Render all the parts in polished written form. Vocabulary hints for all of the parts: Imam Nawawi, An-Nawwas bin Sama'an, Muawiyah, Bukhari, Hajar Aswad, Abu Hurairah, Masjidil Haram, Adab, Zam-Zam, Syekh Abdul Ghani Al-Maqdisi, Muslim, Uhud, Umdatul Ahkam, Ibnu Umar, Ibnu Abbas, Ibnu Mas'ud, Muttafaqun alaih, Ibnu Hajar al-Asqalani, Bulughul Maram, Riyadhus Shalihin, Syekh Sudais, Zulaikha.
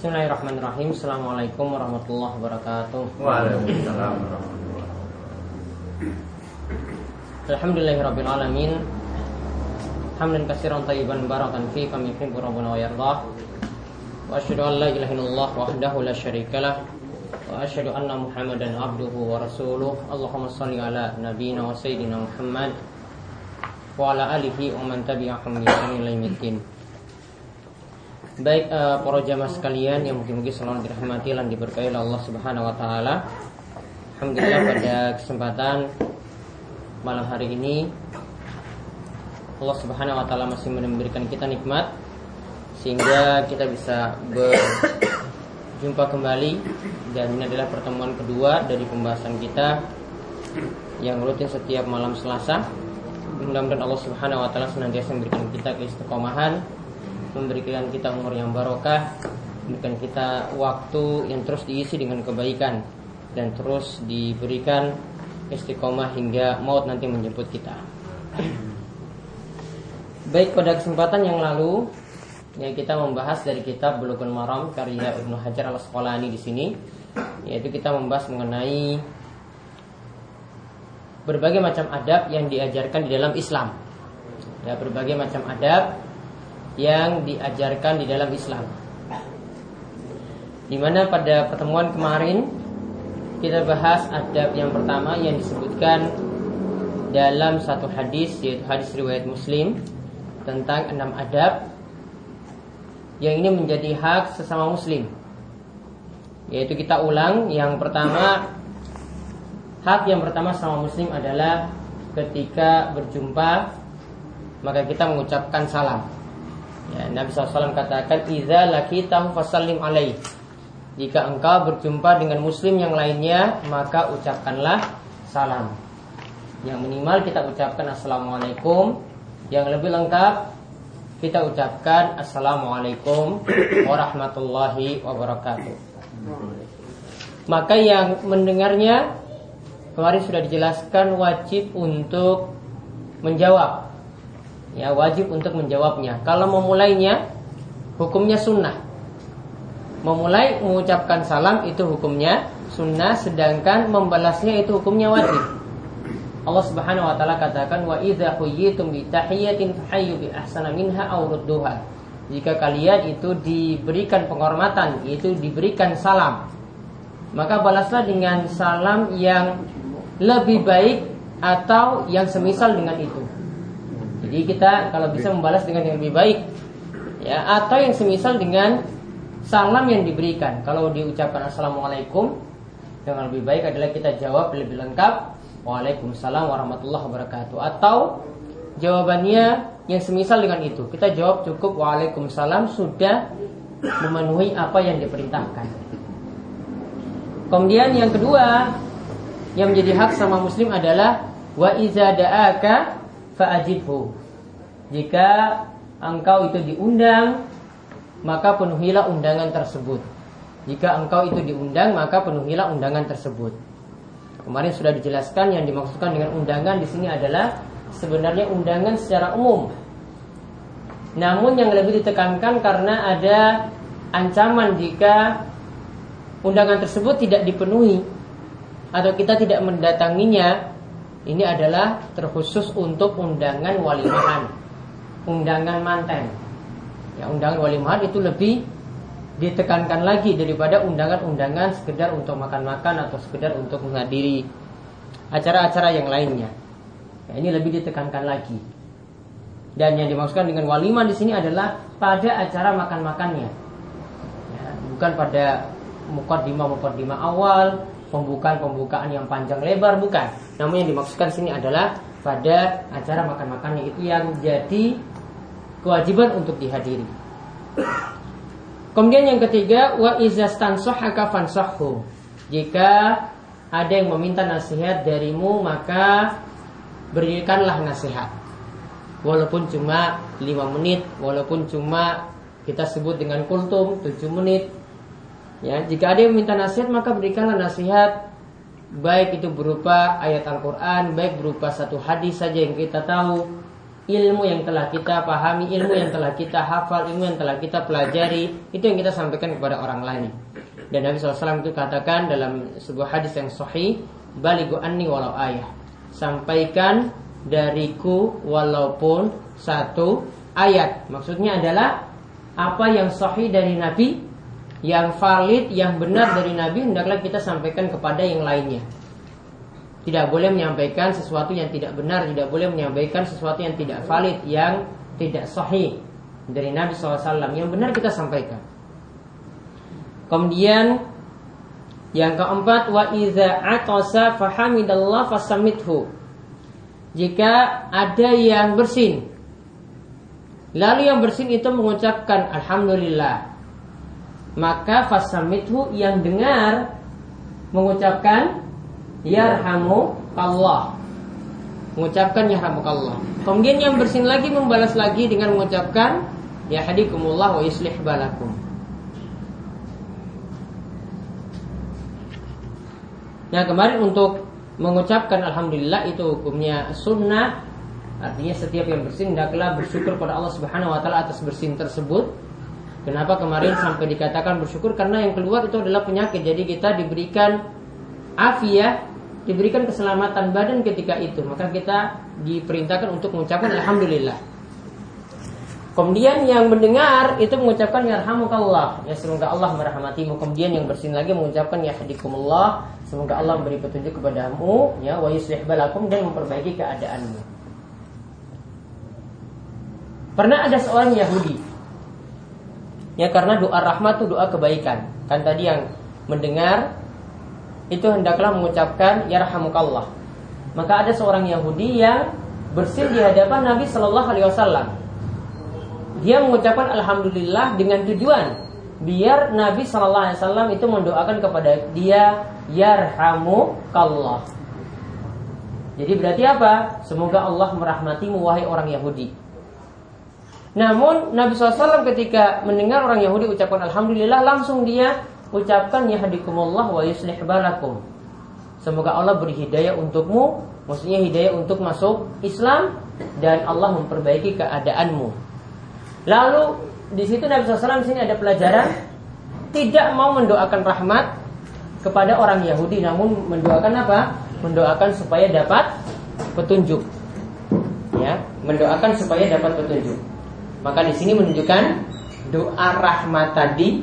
Bismillahirrahmanirrahim. Assalamualaikum warahmatullahi wabarakatuh. Waalaikumsalam warahmatullahi wabarakatuh. Alhamdulillahirabbil alamin. Hamdan katsiran thayyiban barakan fi kami yuhibbu rabbuna wa yardah. Wa asyhadu an la ilaha illallah wahdahu la syarikalah. Wa asyhadu anna Muhammadan abduhu wa rasuluh. Allahumma shalli ala nabiyyina wa sayyidina Muhammad wa ala alihi wa man tabi'ahum bi ihsan ila yaumil din. Baik para jamaah sekalian yang mungkin-mungkin selalu dirahmati dan diberkahi oleh Allah Subhanahu wa taala. Alhamdulillah pada kesempatan malam hari ini Allah Subhanahu wa taala masih memberikan kita nikmat sehingga kita bisa berjumpa kembali, dan ini adalah pertemuan kedua dari pembahasan kita yang rutin setiap malam Selasa. Mudah-mudahan Allah Subhanahu wa taala senantiasa memberikan kita keistiqomahan, memberikan kita umur yang barokah, memberikan kita waktu yang terus diisi dengan kebaikan, dan terus diberikan istiqomah hingga maut nanti menjemput kita. Baik, pada kesempatan yang lalu yang kita membahas dari kitab Bulughul Maram karya Ibnu Hajar al-Asqalani di sini, yaitu kita membahas mengenai berbagai macam adab yang diajarkan di dalam Islam. Ya, berbagai macam adab yang diajarkan di dalam Islam. Dimana pada pertemuan kemarin kita bahas adab yang pertama yang disebutkan dalam satu hadis, yaitu hadis riwayat Muslim tentang 6 adab yang ini menjadi hak sesama Muslim. Yaitu kita ulang, yang pertama, hak yang pertama sama Muslim adalah ketika berjumpa maka kita mengucapkan salam. Ya, Nabi SAW katakan, "Idza laqitahu fasallim alaihi." Jika engkau berjumpa dengan Muslim yang lainnya, maka ucapkanlah salam. Yang minimal kita ucapkan assalamualaikum. Yang lebih lengkap kita ucapkan assalamualaikum warahmatullahi wabarakatuh. Maka yang mendengarnya kemarin sudah dijelaskan wajib untuk menjawab. Ya, wajib untuk menjawabnya. Kalau memulainya, hukumnya sunnah. Memulai mengucapkan salam itu hukumnya sunnah, sedangkan membalasnya itu hukumnya wajib. Allah Subhanahu wa taala katakan, "Wa idza huyitum bi tahiyatin fahayyu bi ahsana minha aw rudduha." Jika kalian itu diberikan penghormatan, yaitu diberikan salam, maka balaslah dengan salam yang lebih baik atau yang semisal dengan itu. Jadi kita kalau bisa membalas dengan yang lebih baik, ya, atau yang semisal dengan salam yang diberikan. Kalau diucapkan assalamualaikum, yang lebih baik adalah kita jawab lebih lengkap, waalaikumsalam warahmatullahi wabarakatuh. Atau jawabannya yang semisal dengan itu, kita jawab cukup waalaikumsalam, sudah memenuhi apa yang diperintahkan. Kemudian yang kedua yang menjadi hak sama Muslim adalah wa iza da'aka fa'ajibhu. Jika engkau itu diundang, maka penuhilah undangan tersebut. Jika engkau itu diundang, maka penuhilah undangan tersebut. Kemarin sudah dijelaskan yang dimaksudkan dengan undangan di sini adalah sebenarnya undangan secara umum. Namun yang lebih ditekankan karena ada ancaman jika undangan tersebut tidak dipenuhi atau kita tidak mendatanginya. Ini adalah terkhusus untuk undangan walimahan, undangan manten. Ya, undangan walimahan itu lebih ditekankan lagi daripada undangan-undangan sekedar untuk makan-makan atau sekedar untuk menghadiri acara-acara yang lainnya. Ya, ini lebih ditekankan lagi. Dan yang dimaksudkan dengan walimah di sini adalah pada acara makan-makannya, ya, bukan pada muqaddimah awal, pembukaan-pembukaan yang panjang lebar, bukan. Namun yang dimaksudkan sini adalah pada acara makan-makannya, itu yang jadi kewajiban untuk dihadiri. Kemudian yang ketiga, wa iza stanshahaka fanshahu. Jika ada yang meminta nasihat darimu, maka berikanlah nasihat. Walaupun cuma 5 menit, walaupun cuma kita sebut dengan kultum 7 menit. Ya, jika ada yang minta nasihat, maka berikanlah nasihat, baik itu berupa ayat Al-Quran, baik berupa satu hadis saja yang kita tahu. ilmu yang telah kita pahami, ilmu yang telah kita hafal, ilmu yang telah kita pelajari, itu yang kita sampaikan kepada orang lain. Dan Nabi SAW itu katakan dalam sebuah hadis yang sahih, balighu anni walau ayah, sampaikan dariku walaupun satu ayat. Maksudnya adalah apa yang sahih dari Nabi, yang valid, yang benar dari Nabi, hendaklah kita sampaikan kepada yang lainnya. Tidak boleh menyampaikan sesuatu yang tidak benar, tidak boleh menyampaikan sesuatu yang tidak valid, yang tidak sahih dari Nabi SAW. Yang benar kita sampaikan. Kemudian yang keempat, wa idza atasa fahamidallah fasamithu. Jika ada yang bersin, lalu yang bersin itu mengucapkan alhamdulillah, maka fasamithu, yang dengar mengucapkan yarhamukallah, mengucapkan yarhamukallah. Kemudian yang bersin lagi membalas lagi dengan mengucapkan yahdikumullah wa yuslih balakum. Nah, kemarin untuk mengucapkan alhamdulillah itu hukumnya sunnah. Artinya setiap yang bersin hendaklah bersyukur kepada Allah Subhanahu wa taala atas bersin tersebut. Kenapa kemarin sampai dikatakan bersyukur? Karena yang keluar itu adalah penyakit. Jadi kita diberikan afiyah, diberikan keselamatan badan ketika itu, maka kita diperintahkan untuk mengucapkan alhamdulillah. Kemudian yang mendengar itu mengucapkan yarhamukallah, ya semoga Allah merahmatimu. Kemudian yang bersin lagi mengucapkan yahdikumullah, semoga Allah memberi petunjuk kepadamu, ya, wa yuslih balakum, dan memperbaiki keadaanmu. Pernah ada seorang Yahudi, ya, karena doa rahmat itu doa kebaikan. Kan tadi yang mendengar itu hendaklah mengucapkan yarhamukallah. Maka ada seorang Yahudi yang bersin di hadapan Nabi Sallallahu Alaihi Wasallam. Dia mengucapkan alhamdulillah dengan tujuan biar Nabi Sallallahu Alaihi Wasallam itu mendoakan kepada dia yarhamukallah. Jadi berarti apa? Semoga Allah merahmatimu wahai orang Yahudi. Namun Nabi SAW ketika mendengar orang Yahudi ucapkan alhamdulillah, langsung dia ucapkan yahdikumullah wa yuslih balakum, semoga Allah beri hidayah untukmu, maksudnya hidayah untuk masuk Islam, dan Allah memperbaiki keadaanmu. Lalu di situ Nabi SAW sini ada pelajaran tidak mau mendoakan rahmat kepada orang Yahudi, namun mendoakan apa? Mendoakan supaya dapat petunjuk, ya, mendoakan supaya dapat petunjuk. Maka di sini menunjukkan doa rahmat tadi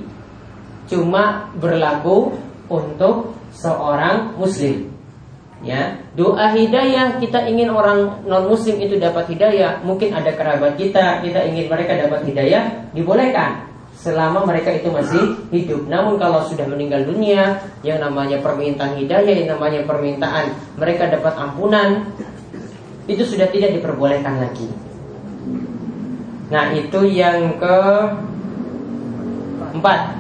cuma berlaku untuk seorang muslim, ya. Doa hidayah, kita ingin orang non muslim itu dapat hidayah, mungkin ada kerabat kita, kita ingin mereka dapat hidayah, dibolehkan selama mereka itu masih hidup. Namun kalau sudah meninggal dunia, yang namanya permintaan hidayah, yang namanya permintaan mereka dapat ampunan, itu sudah tidak diperbolehkan lagi. Nah, itu yang keempat.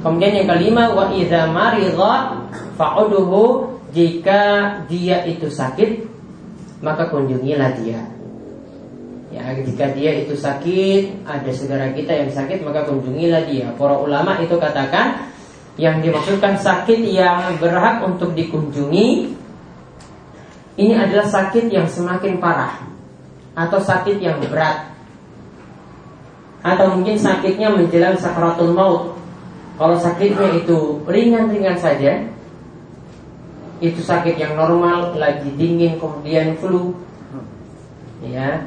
Kemudian yang kelima, wa idza maridha fa'uduhu, jika dia itu sakit maka kunjungilah dia. Ya, jika dia itu sakit, ada saudara kita yang sakit, maka kunjungilah dia. Para ulama itu katakan yang dimaksudkan sakit yang berhak untuk dikunjungi ini adalah sakit yang semakin parah atau sakit yang berat, atau mungkin sakitnya menjelang sakaratul maut. Kalau sakitnya itu ringan-ringan saja, itu sakit yang normal, lagi dingin kemudian flu, ya,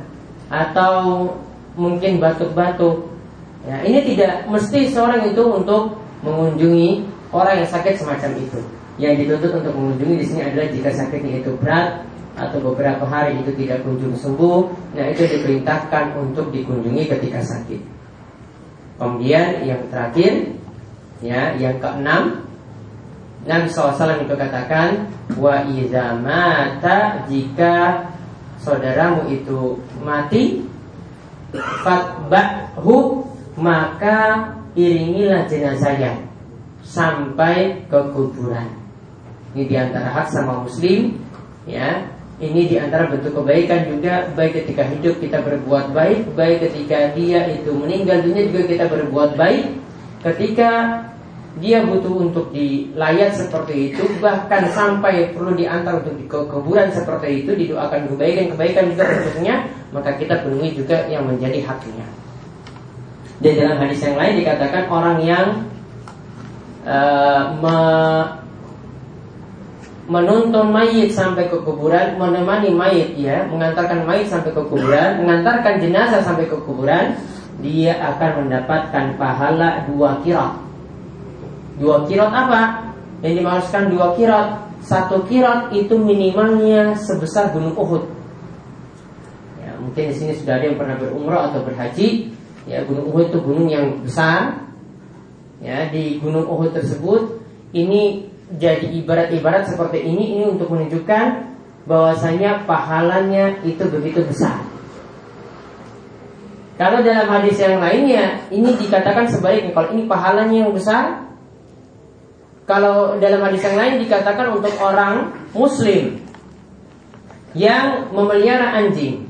atau mungkin batuk-batuk, ya, ini tidak mesti seorang itu untuk mengunjungi orang yang sakit semacam itu. Yang dituntut untuk mengunjungi di sini adalah jika sakitnya itu berat atau beberapa hari itu tidak kunjung sembuh, nah itu diperintahkan untuk dikunjungi ketika sakit. Kemudian yang terakhir, ya, yang keenam, Nabi SAW itu katakan wa idza mata, jika saudaramu itu mati, fatba'hu, maka iringilah jenazahnya sampai ke kuburan. Ini diantara hak sama muslim, ya. Ini diantara bentuk kebaikan juga. Baik ketika hidup kita berbuat baik, baik ketika dia itu meninggal dunia juga kita berbuat baik. Ketika dia butuh untuk dilayat seperti itu, bahkan sampai perlu diantar untuk di kuburan seperti itu, didoakan kebaikan-kebaikan juga khususnya, maka kita penuhi juga yang menjadi haknya. Dan dalam hadis yang lain dikatakan orang yang menuntun mayit sampai ke kuburan, menemani mayit, ya, mengantarkan mayit sampai ke kuburan, mengantarkan jenazah sampai ke kuburan, dia akan mendapatkan pahala 2 kirat. 2 kirat apa? Yang dimaksudkan 2 kirat, 1 kirat itu minimalnya sebesar gunung Uhud. Ya, mungkin di sini sudah ada yang pernah berumrah atau berhaji. Ya, gunung Uhud itu gunung yang besar. Ya, di gunung Uhud tersebut ini jadi ibarat-ibarat seperti ini untuk menunjukkan bahwasanya pahalanya itu begitu besar. Kalau dalam hadis yang lainnya, ini dikatakan sebaliknya. Kalau ini pahalanya yang besar, kalau dalam hadis yang lain dikatakan untuk orang Muslim yang memelihara anjing,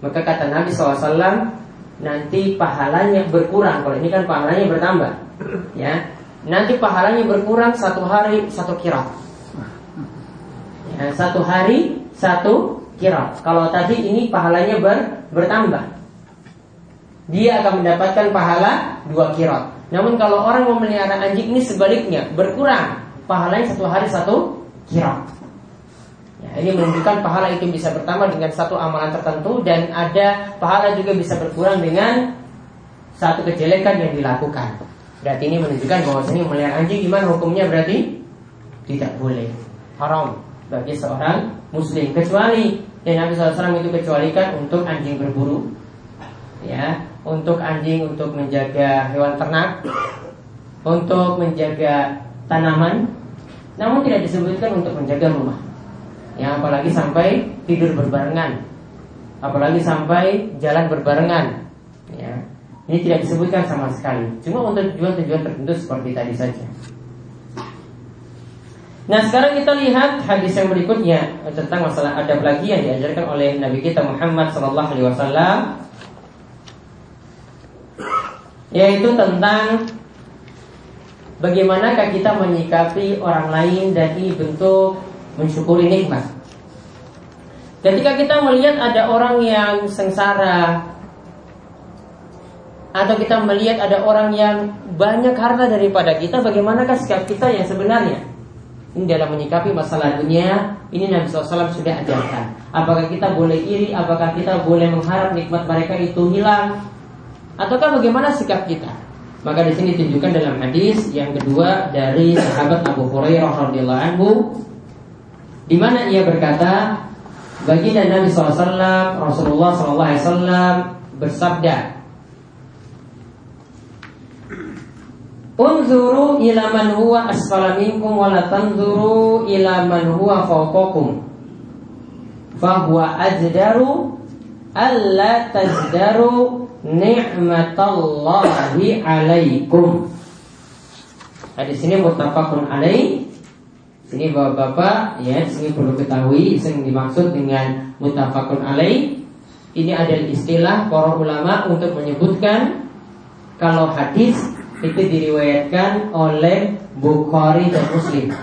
maka kata Nabi SAW nanti pahalanya berkurang. Kalau ini kan pahalanya bertambah, ya. Nanti pahalanya berkurang 1 hari 1 kirat. Ya, 1 hari 1 kirat. Kalau tadi ini pahalanya bertambah. Dia akan mendapatkan pahala 2 kirat. Namun kalau orang memelihara anjing ini sebaliknya, berkurang pahalanya 1 hari 1 kirat. Ya, ini menunjukkan pahala itu bisa bertambah dengan satu amalan tertentu, dan ada pahala juga bisa berkurang dengan satu kejelekan yang dilakukan. Berarti ini menunjukkan bahwasanya melihara anjing gimana hukumnya, berarti tidak boleh, haram bagi seorang Muslim, kecuali yang Nabi SAW itu kecualikan untuk anjing berburu, ya, untuk anjing untuk menjaga hewan ternak, untuk menjaga tanaman, namun tidak disebutkan untuk menjaga rumah, ya, apalagi sampai tidur berbarengan, apalagi sampai jalan berbarengan, ya. Ini tidak disebutkan sama sekali, cuma untuk tujuan-tujuan tertentu seperti tadi saja. Nah, sekarang kita lihat hadis yang berikutnya tentang masalah adab lagi yang diajarkan oleh Nabi kita Muhammad SAW, yaitu tentang bagaimanakah kita menyikapi orang lain, dan ini bentuk mensyukuri nikmat. Ketika kita melihat ada orang yang sengsara, atau kita melihat ada orang yang banyak harta daripada kita, bagaimanakah sikap kita yang sebenarnya? Ini dalam menyikapi masalah dunia, ini Nabi SAW sudah ajarkan. Apakah kita boleh iri? Apakah kita boleh mengharap nikmat mereka itu hilang? Ataukah bagaimana sikap kita? Maka di sini ditunjukkan dalam hadis yang kedua dari sahabat Abu Hurairah radhiyallahu anhu, di mana ia berkata, baginda Nabi SAW, Rasulullah SAW bersabda, unzuru ila man huwa asfala minkum wa la tanzuru ila man huwa fawqakum fa huwa ajdaru alla tajdaru ni'matallahi alaikum. Nah, di sini muttafaqun alaih. Sini Bapak-bapak, ya, di sini perlu ketahui yang dimaksud dengan muttafaqun alaih. Ini adalah istilah para ulama untuk menyebutkan kalau hadis itu diriwayatkan oleh Bukhari dan Muslim.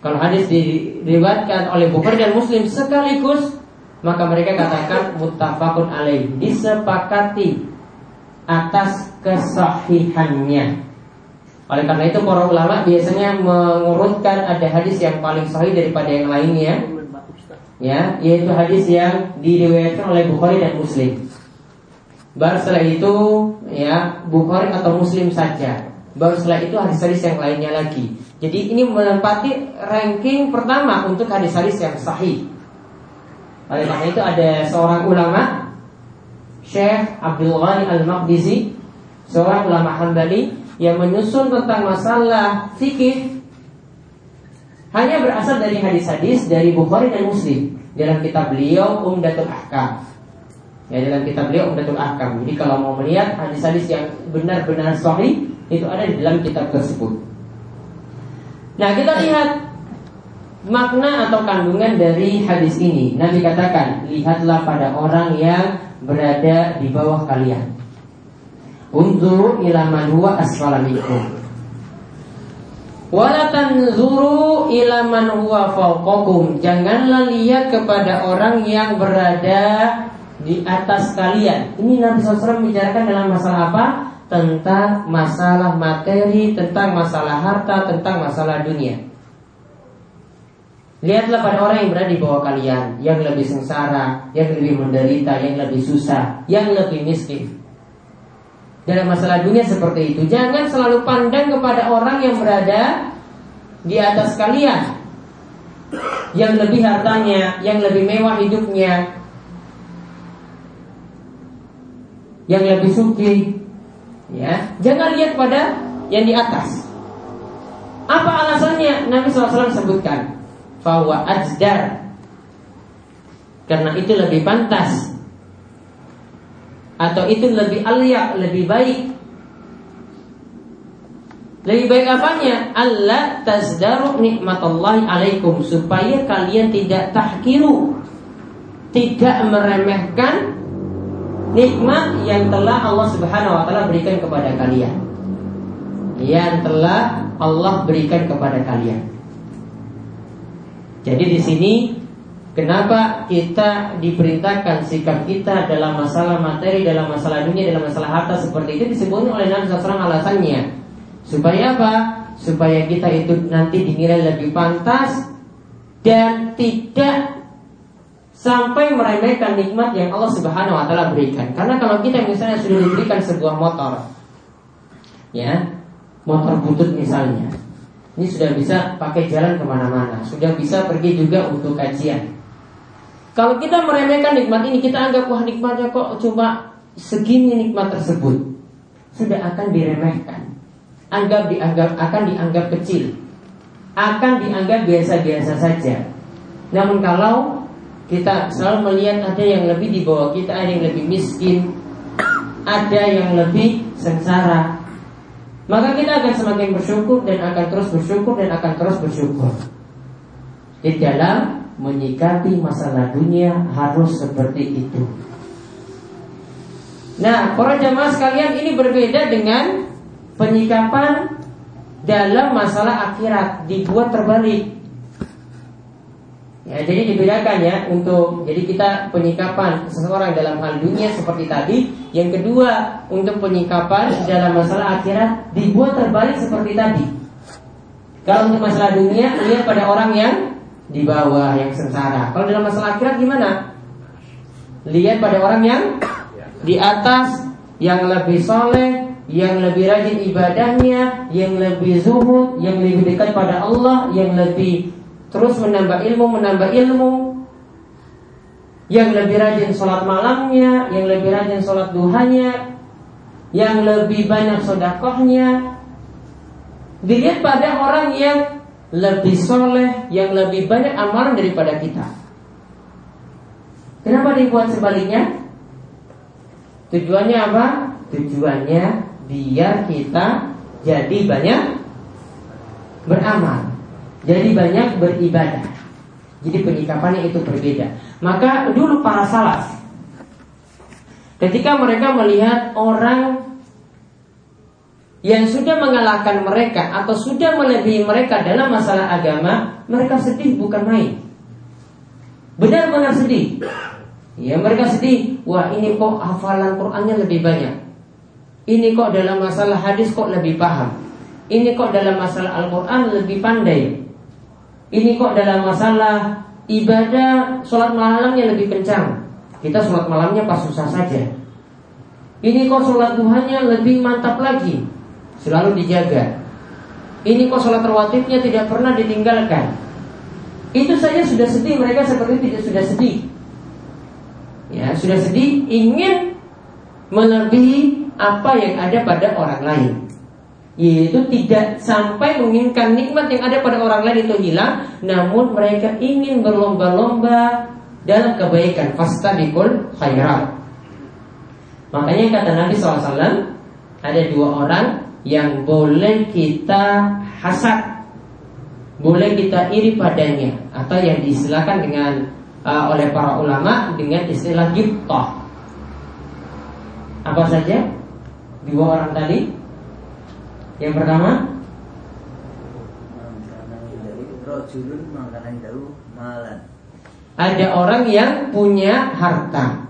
Kalau hadis diriwayatkan oleh Bukhari dan Muslim sekaligus, maka mereka katakan muttafaqun alaih, disepakati atas kesahihannya. Oleh karena itu para ulama biasanya mengurutkan ada hadis yang paling sahih daripada yang lainnya, ya, yaitu hadis yang diriwayatkan oleh Bukhari dan Muslim. Baru setelah itu, ya, Bukhari atau Muslim saja. Baru setelah itu hadis-hadis yang lainnya lagi. Jadi ini menempati ranking pertama untuk hadis-hadis yang sahih. Oleh karena itu ada seorang ulama, Syekh Abdul Ghani Al-Maqdisi, seorang ulama Hambali yang menyusun tentang masalah fikih hanya berasal dari hadis-hadis dari Bukhari dan Muslim dalam kitab beliau Umdatul Ahkam. Ya, dalam kitab beliau Umdatul Ahkam. Jadi kalau mau melihat hadis-hadis yang benar-benar sahih, itu ada di dalam kitab tersebut. Nah, kita lihat makna atau kandungan dari hadis ini. Nabi katakan, lihatlah pada orang yang berada di bawah kalian. Unzuru ila man huwa asfala minkum. Wala tanzuru ila man huwa fawqakum. Janganlah lihat kepada orang yang berada di atas kalian. Ini Nabi SAW membicarakan dalam masalah apa? Tentang masalah materi, tentang masalah harta, tentang masalah dunia. Lihatlah pada orang yang berada di bawah kalian, yang lebih sengsara, yang lebih menderita, yang lebih susah, yang lebih miskin. Dalam masalah dunia seperti itu, jangan selalu pandang kepada orang yang berada di atas kalian, yang lebih hartanya, yang lebih mewah hidupnya, yang lebih sukses, ya. Jangan lihat pada yang di atas. Apa alasannya? Nabi SAW sebutkan, bahwa ajdar, karena itu lebih pantas, atau itu lebih aliyah, lebih baik. Lebih baik apanya? Allah tazdaru nikmatallahi alaikum, supaya kalian tidak tahkiru, tidak meremehkan nikmat yang telah Allah subhanahu wa ta'ala berikan kepada kalian, yang telah Allah berikan kepada kalian. Jadi di sini kenapa kita diperintahkan sikap kita dalam masalah materi, dalam masalah dunia, dalam masalah harta seperti itu disebutkan oleh Nabi SAW alasannya. Supaya apa? Supaya kita itu nanti dinilai lebih pantas dan tidak sampai meremehkan nikmat yang Allah Subhanahu Wa Taala berikan. Karena kalau kita misalnya sudah diberikan sebuah motor, ya, motor butut misalnya, ini sudah bisa pakai jalan kemana-mana, sudah bisa pergi juga untuk kajian. Kalau kita meremehkan nikmat ini, kita anggap wah nikmatnya kok cuma segini, nikmat tersebut sudah akan diremehkan, akan dianggap kecil, akan dianggap biasa-biasa saja. Namun kalau kita selalu melihat ada yang lebih di bawah kita, ada yang lebih miskin, ada yang lebih sengsara, maka kita akan semakin bersyukur dan akan terus bersyukur dan akan terus bersyukur. Di dalam menyikapi masalah dunia harus seperti itu. Nah, para jamaah sekalian, ini berbeda dengan penyikapan dalam masalah akhirat, dibuat terbalik. Ya, jadi dibedakan ya, jadi kita penyikapan seseorang dalam hal dunia seperti tadi. Yang kedua, untuk penyikapan dalam masalah akhirat dibuat terbalik seperti tadi. Kalau untuk masalah dunia, lihat pada orang yang di bawah, yang sengsara. Kalau dalam masalah akhirat gimana? Lihat pada orang yang di atas, yang lebih soleh, yang lebih rajin ibadahnya, yang lebih zuhud, yang lebih dekat pada Allah, yang lebih terus menambah ilmu, yang lebih rajin sholat malamnya, yang lebih rajin sholat duhanya, yang lebih banyak sodakohnya. Dilihat pada orang yang lebih soleh, yang lebih banyak amalan daripada kita. Kenapa dibuat sebaliknya? Tujuannya apa? Tujuannya biar kita jadi banyak beramal, jadi banyak beribadah. Jadi penyikapannya itu berbeda. Maka dulu para salaf, ketika mereka melihat orang yang sudah mengalahkan mereka atau sudah melebihi mereka dalam masalah agama, mereka sedih bukan main. Benar-benar sedih. Ya, mereka sedih. Wah, ini kok hafalan Qur'annya lebih banyak, ini kok dalam masalah hadis kok lebih paham, ini kok dalam masalah Al-Quran lebih pandai, ini kok dalam masalah ibadah sholat malamnya lebih kencang. Kita sholat malamnya pas susah saja. Ini kok sholat duhanya lebih mantap lagi, selalu dijaga. Ini kok sholat rawatibnya tidak pernah ditinggalkan. Itu saja sudah sedih. Mereka seperti itu sudah sedih. Ya, sudah sedih, ingin melebihi apa yang ada pada orang lain, yaitu tidak sampai menginginkan nikmat yang ada pada orang lain itu hilang, namun mereka ingin berlomba-lomba dalam kebaikan. Fastabiqul khairat. Makanya kata Nabi SAW, ada dua orang yang boleh kita hasad, boleh kita iri padanya, atau yang diistilahkan dengan oleh para ulama dengan istilah gibtah. Apa saja dua orang tadi? Yang pertama rajulun makanan dahu malan. Ada orang yang punya harta.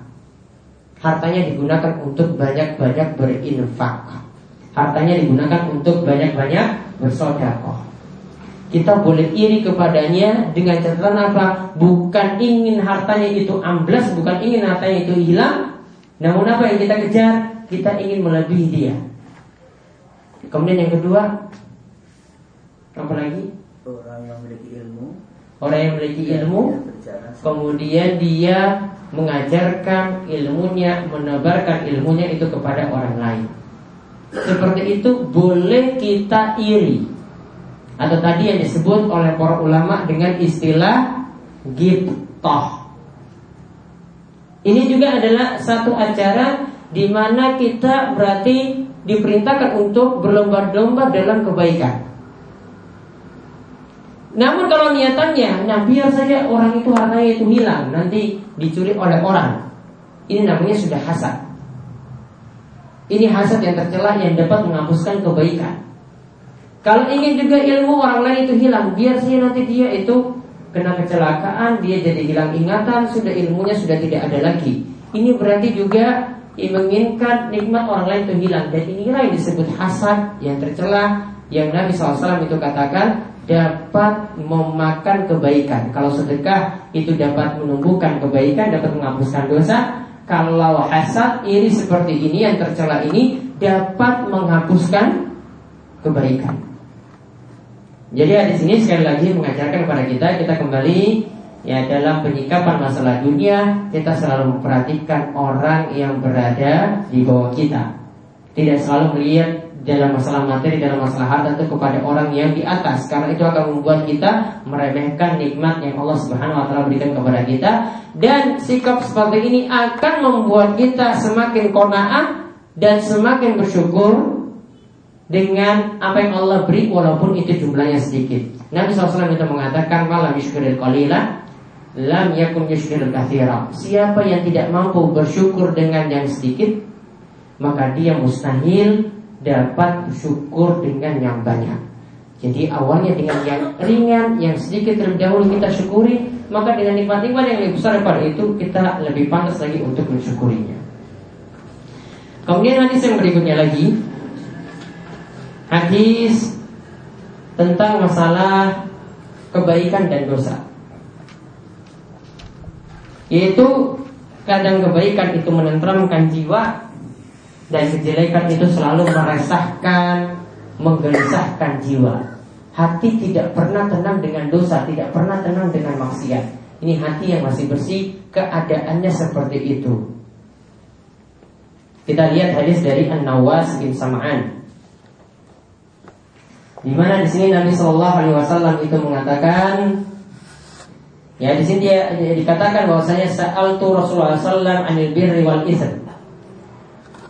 Hartanya digunakan untuk banyak-banyak berinfak. Hartanya digunakan untuk banyak-banyak bersedekah. Kita boleh iri kepadanya dengan catatan apa? Bukan ingin hartanya itu amblas, bukan ingin hartanya itu hilang. Namun apa yang kita kejar? Kita ingin melebihi dia. Kemudian yang kedua, apa lagi? Orang yang memiliki ilmu. Orang yang memiliki ilmu, kemudian dia mengajarkan ilmunya, menebarkan ilmunya itu kepada orang lain. Seperti itu boleh kita iri. Atau tadi yang disebut oleh para ulama dengan istilah ghibtah. Ini juga adalah satu acara di mana kita berarti diperintahkan untuk berlomba-lomba dalam kebaikan. Namun kalau niatannya, nah biar saja orang itu hartanya itu hilang, nanti dicuri oleh orang, ini namanya sudah hasad. Ini hasad yang tercela yang dapat menghapuskan kebaikan. Kalau ingin juga ilmu orang lain itu hilang, biar saja nanti dia itu kena kecelakaan, dia jadi hilang ingatan, sudah ilmunya sudah tidak ada lagi. Ini berarti juga menginginkan nikmat orang lain itu hilang. Dan inilah yang disebut hasad yang tercela, yang Nabi SAW itu katakan dapat memakan kebaikan. Kalau sedekah itu dapat menumbuhkan kebaikan, dapat menghapuskan dosa. Kalau hasad, iri seperti ini, yang tercela ini, dapat menghapuskan kebaikan. Jadi di sini sekali lagi mengajarkan kepada kita, kita kembali ya dalam penyikapan masalah dunia, kita selalu memperhatikan orang yang berada di bawah kita. Tidak selalu melihat dalam masalah materi, dalam masalah harta itu kepada orang yang di atas, karena itu akan membuat kita meremehkan nikmat yang Allah Subhanahu wa Ta'ala berikan kepada kita. Dan sikap seperti ini akan membuat kita semakin qanaah dan semakin bersyukur dengan apa yang Allah beri, walaupun itu jumlahnya sedikit. Nabi SAW itu mengatakan, "Malam yusykuril qalilan, lam yakun yusykuril katsiran." Siapa yang tidak mampu bersyukur dengan yang sedikit, maka dia mustahil dapat bersyukur dengan yang banyak. Jadi awalnya dengan yang ringan, yang sedikit terlebih dahulu kita syukuri, maka dengan nikmat-nikmat yang lebih besar daripada itu, kita lebih pantas lagi untuk mensyukurinya. Kemudian hadis yang berikutnya lagi, hadis tentang masalah kebaikan dan dosa, yaitu kadang kebaikan itu menenteramkan jiwa, dan kejelekan itu selalu meresahkan, menggelisahkan jiwa. Hati tidak pernah tenang dengan dosa, tidak pernah tenang dengan maksiat. Ini hati yang masih bersih, keadaannya seperti itu. Kita lihat hadis dari An-Nawwas bin Sama'an, di mana di sini Nabi Shallallahu Alaihi Wasallam itu mengatakan, ya di sini dia dikatakan bahwasanya sa'altu Rasulullah Sallam anil birri wal itsm.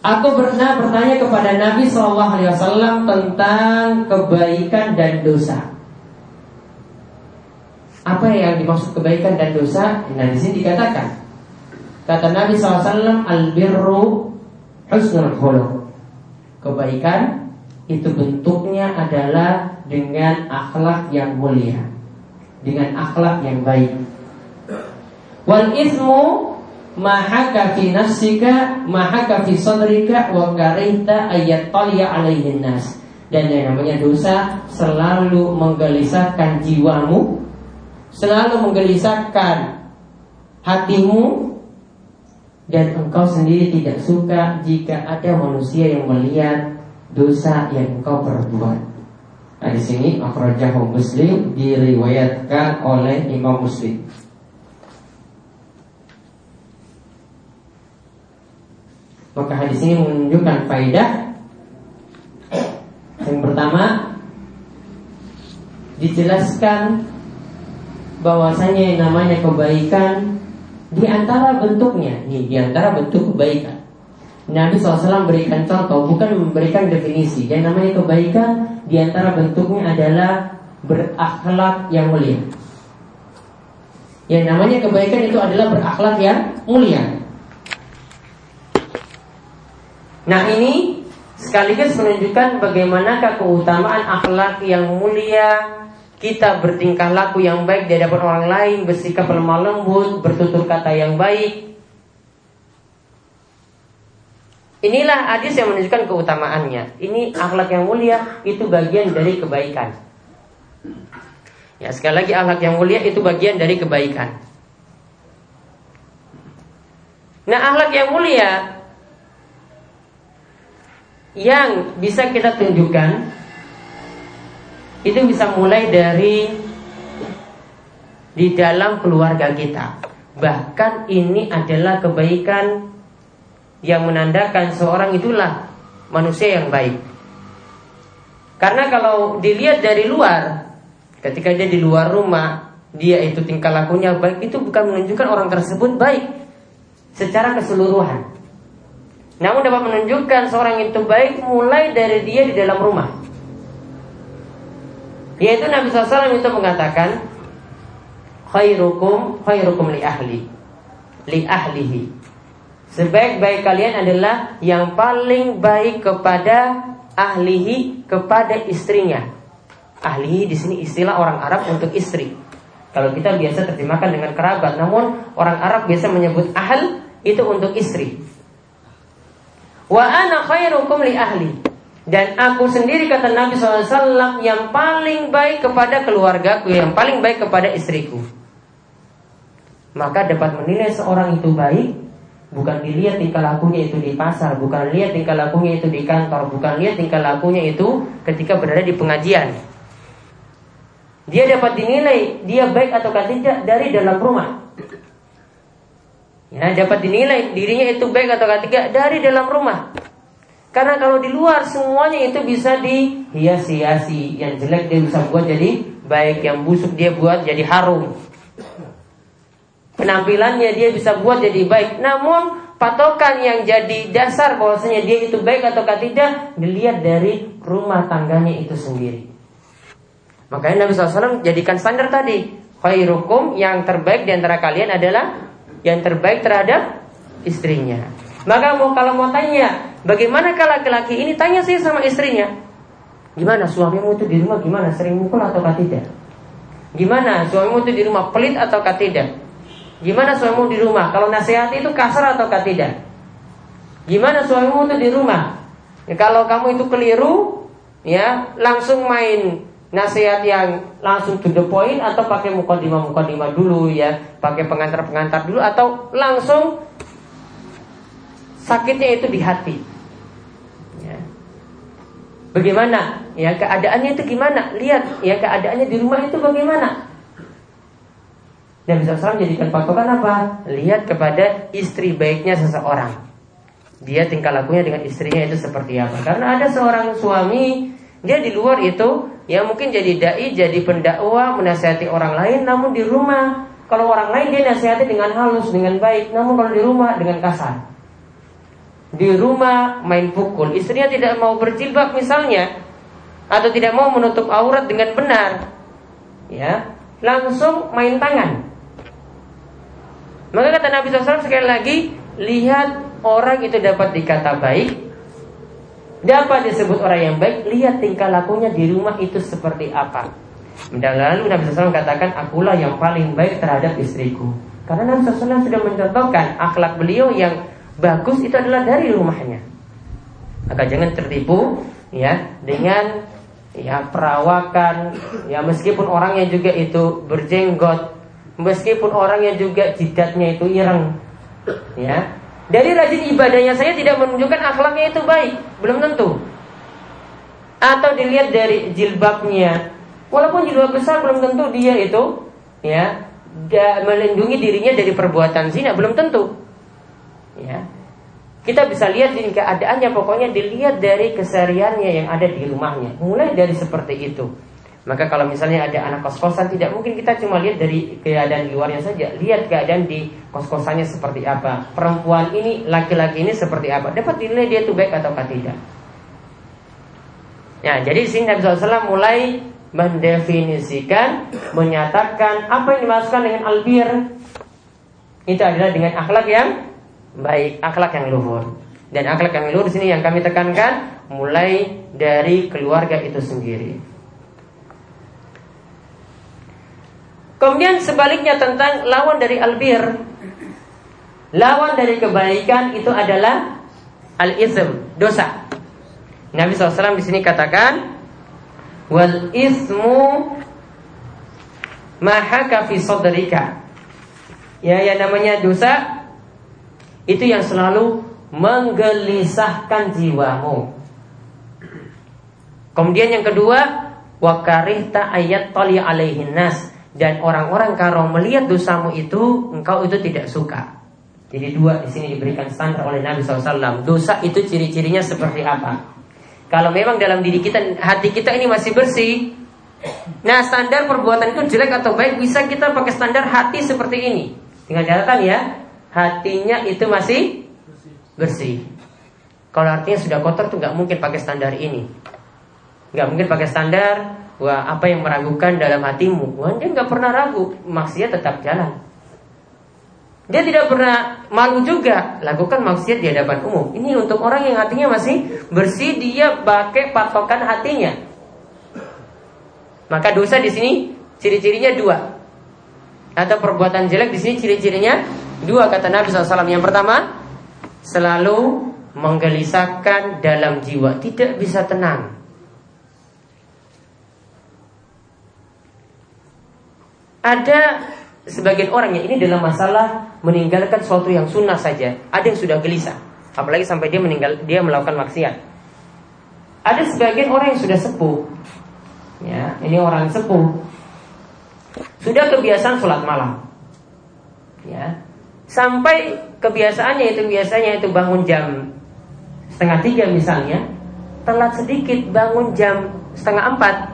Aku pernah bertanya kepada Nabi SAW tentang kebaikan dan dosa. Apa yang dimaksud kebaikan dan dosa? Nah di sini dikatakan, kata Nabi SAW, al-birru husnul khuluq. Kebaikan itu bentuknya adalah dengan akhlak yang mulia, dengan akhlak yang baik. Wal ismu mahaka fi nafsika, mahaka fi sadrika, wa karihta ayat talia alaihin nas. Dan yang namanya dosa selalu menggelisahkan jiwamu, selalu menggelisahkan hatimu, dan engkau sendiri tidak suka jika ada manusia yang melihat dosa yang engkau perbuat. Nah di sini akhrajahu Muslim, diriwayatkan oleh Imam Muslim. Maka hadis ini menunjukkan faedah yang pertama, dijelaskan bahwasanya yang namanya kebaikan diantara bentuknya, nih diantara bentuk kebaikan. Nabi SAW berikan contoh, bukan memberikan definisi. Yang namanya kebaikan diantara bentuknya adalah berakhlak yang mulia. Yang namanya kebaikan itu adalah berakhlak yang mulia. Nah ini sekaligus menunjukkan bagaimanakah keutamaan akhlak yang mulia kita bertingkah laku yang baik di hadapan orang lain, bersikap lemah lembut, bertutur kata yang baik. Inilah hadis yang menunjukkan keutamaannya. Ini akhlak yang mulia, itu bagian dari kebaikan. Ya, sekali lagi, akhlak yang mulia itu bagian dari kebaikan. Nah, akhlak yang mulia yang bisa kita tunjukkan itu bisa mulai dari di dalam keluarga kita. Bahkan ini adalah kebaikan yang menandakan seorang itulah manusia yang baik. Karena kalau dilihat dari luar, ketika dia di luar rumah, dia itu tingkah lakunya baik, itu bukan menunjukkan orang tersebut baik secara keseluruhan. Namun dapat menunjukkan seorang itu baik mulai dari dia di dalam rumah. Yaitu Nabi SAW itu mengatakan, khairukum khairukum li ahli li ahlihi. Sebaik-baik kalian adalah yang paling baik kepada ahlihi, kepada istrinya. Ahlihi di sini istilah orang Arab untuk istri. Kalau kita biasa terjemahkan dengan kerabat, namun orang Arab biasa menyebut ahl itu untuk istri. Wa ana khairukum li ahli. Dan aku sendiri, kata Nabi SAW, yang paling baik kepada keluargaku, yang paling baik kepada istriku. Maka dapat menilai seorang itu baik bukan dilihat tingkah lakunya itu di pasar, bukan lihat tingkah lakunya itu di kantor, bukan lihat tingkah lakunya itu ketika berada di pengajian. Dia dapat dinilai dia baik atau tidak dari dalam rumah. Ya, dapat dinilai dirinya itu baik atau tidak dari dalam rumah. Karena kalau di luar semuanya itu bisa dihias-hiasi. Yang jelek dia bisa buat jadi baik, yang busuk dia buat jadi harum. Penampilannya dia bisa buat jadi baik. Namun patokan yang jadi dasar bahwasanya dia itu baik atau tidak dilihat dari rumah tangganya itu sendiri. Makanya Nabi SAW jadikan standar tadi, khairukum, yang terbaik di antara kalian adalah yang terbaik terhadap istrinya. Maka kalau mau tanya, bagaimana laki-laki ini, tanya sih sama istrinya. Gimana suamimu itu di rumah, gimana, sering mukul atau tidak? Gimana suamimu itu di rumah, pelit atau tidak? Gimana suamimu di rumah, kalau nasihat itu kasar atau tidak? Gimana suamimu itu di rumah, ya, kalau kamu itu keliru, ya langsung main nasihat yang langsung to the point, atau pakai mukadimah dulu, ya pakai pengantar dulu, atau langsung sakitnya itu di hati, ya. Bagaimana? Ya, keadaannya itu gimana? Lihat, ya keadaannya di rumah itu bagaimana? Dan bisa selalu jadikan patokan apa? Lihat kepada istri baiknya seseorang. Dia tingkah lakunya dengan istrinya itu seperti apa? Karena ada seorang suami, dia di luar itu, ya mungkin jadi dai, jadi pendakwah, menasihati orang lain, namun di rumah, kalau orang lain dia nasihati dengan halus, dengan baik, namun kalau di rumah dengan kasar. Di rumah main pukul, istrinya tidak mau berjilbab misalnya, atau tidak mau menutup aurat dengan benar, ya langsung main tangan. Maka kata Nabi SAW sekali lagi, lihat orang itu dapat dikata baik, dapat disebut orang yang baik, lihat tingkah lakunya di rumah itu seperti apa. Dan lalu Nabi SAW katakan, akulah yang paling baik terhadap istriku. Karena Nabi SAW sudah mencontohkan akhlak beliau yang bagus itu adalah dari rumahnya. Maka jangan tertipu, ya, dengan ya perawakan, ya meskipun orangnya juga itu berjenggot, meskipun orangnya juga jidatnya itu ireng, ya. Dari rajin ibadahnya saya tidak menunjukkan akhlaknya itu baik, belum tentu. Atau dilihat dari jilbabnya, walaupun jilbab besar belum tentu dia itu, ya, melindungi dirinya dari perbuatan zina, belum tentu. Ya. Kita bisa lihat di keadaannya, pokoknya dilihat dari kesehariannya yang ada di rumahnya. Mulai dari seperti itu. Maka kalau misalnya ada anak kos-kosan, tidak mungkin kita cuma lihat dari keadaan luarnya saja. Lihat keadaan di kos-kosannya seperti apa. Perempuan ini, laki-laki ini seperti apa. Dapat dinilai dia itu baik atau tidak. Nah, jadi sini Nabi SAW mulai mendefinisikan, menyatakan apa yang dimaksudkan dengan albir. Itu adalah dengan akhlak yang baik, akhlak yang luhur. Dan akhlak yang luhur di sini yang kami tekankan mulai dari keluarga itu sendiri. Kemudian sebaliknya tentang lawan dari albir, lawan dari kebaikan itu adalah al-ithm, dosa. Nabi SAW di sini katakan, wal ismu mahaka fi sadrika. Ya, yang namanya dosa itu yang selalu menggelisahkan jiwamu. Kemudian yang kedua, wa karihta ayat tali alaihin nas, dan orang-orang kalau melihat dosamu itu engkau itu tidak suka. Jadi dua di sini diberikan standar oleh Nabi SAW. Dosa itu ciri-cirinya seperti apa? Kalau memang dalam diri kita, hati kita ini masih bersih, nah standar perbuatan itu jelek atau baik bisa kita pakai standar hati seperti ini. Dengan catatan ya, hatinya itu masih bersih. Kalau artinya sudah kotor tuh nggak mungkin pakai standar ini. Nggak mungkin pakai standar, wah apa yang meragukan dalam hatimu? Wah dia nggak pernah ragu, maksiat tetap jalan. Dia tidak pernah malu juga lakukan maksiat di hadapan umum. Ini untuk orang yang hatinya masih bersih, dia pakai patokan hatinya. Maka dosa di sini ciri-cirinya dua, atau perbuatan jelek di sini ciri-cirinya dua kata Nabi SAW. Yang pertama, selalu menggelisahkan dalam jiwa, tidak bisa tenang. Ada sebagian orang yang ini dalam masalah meninggalkan sesuatu yang sunnah saja ada yang sudah gelisah, apalagi sampai dia melakukan maksiat. Ada sebagian orang yang sudah sepuh, ya, ini orang sepuh sudah kebiasaan sholat malam, ya, sampai kebiasaannya itu biasanya itu bangun jam 2:30 misalnya, telat sedikit bangun jam 3:30,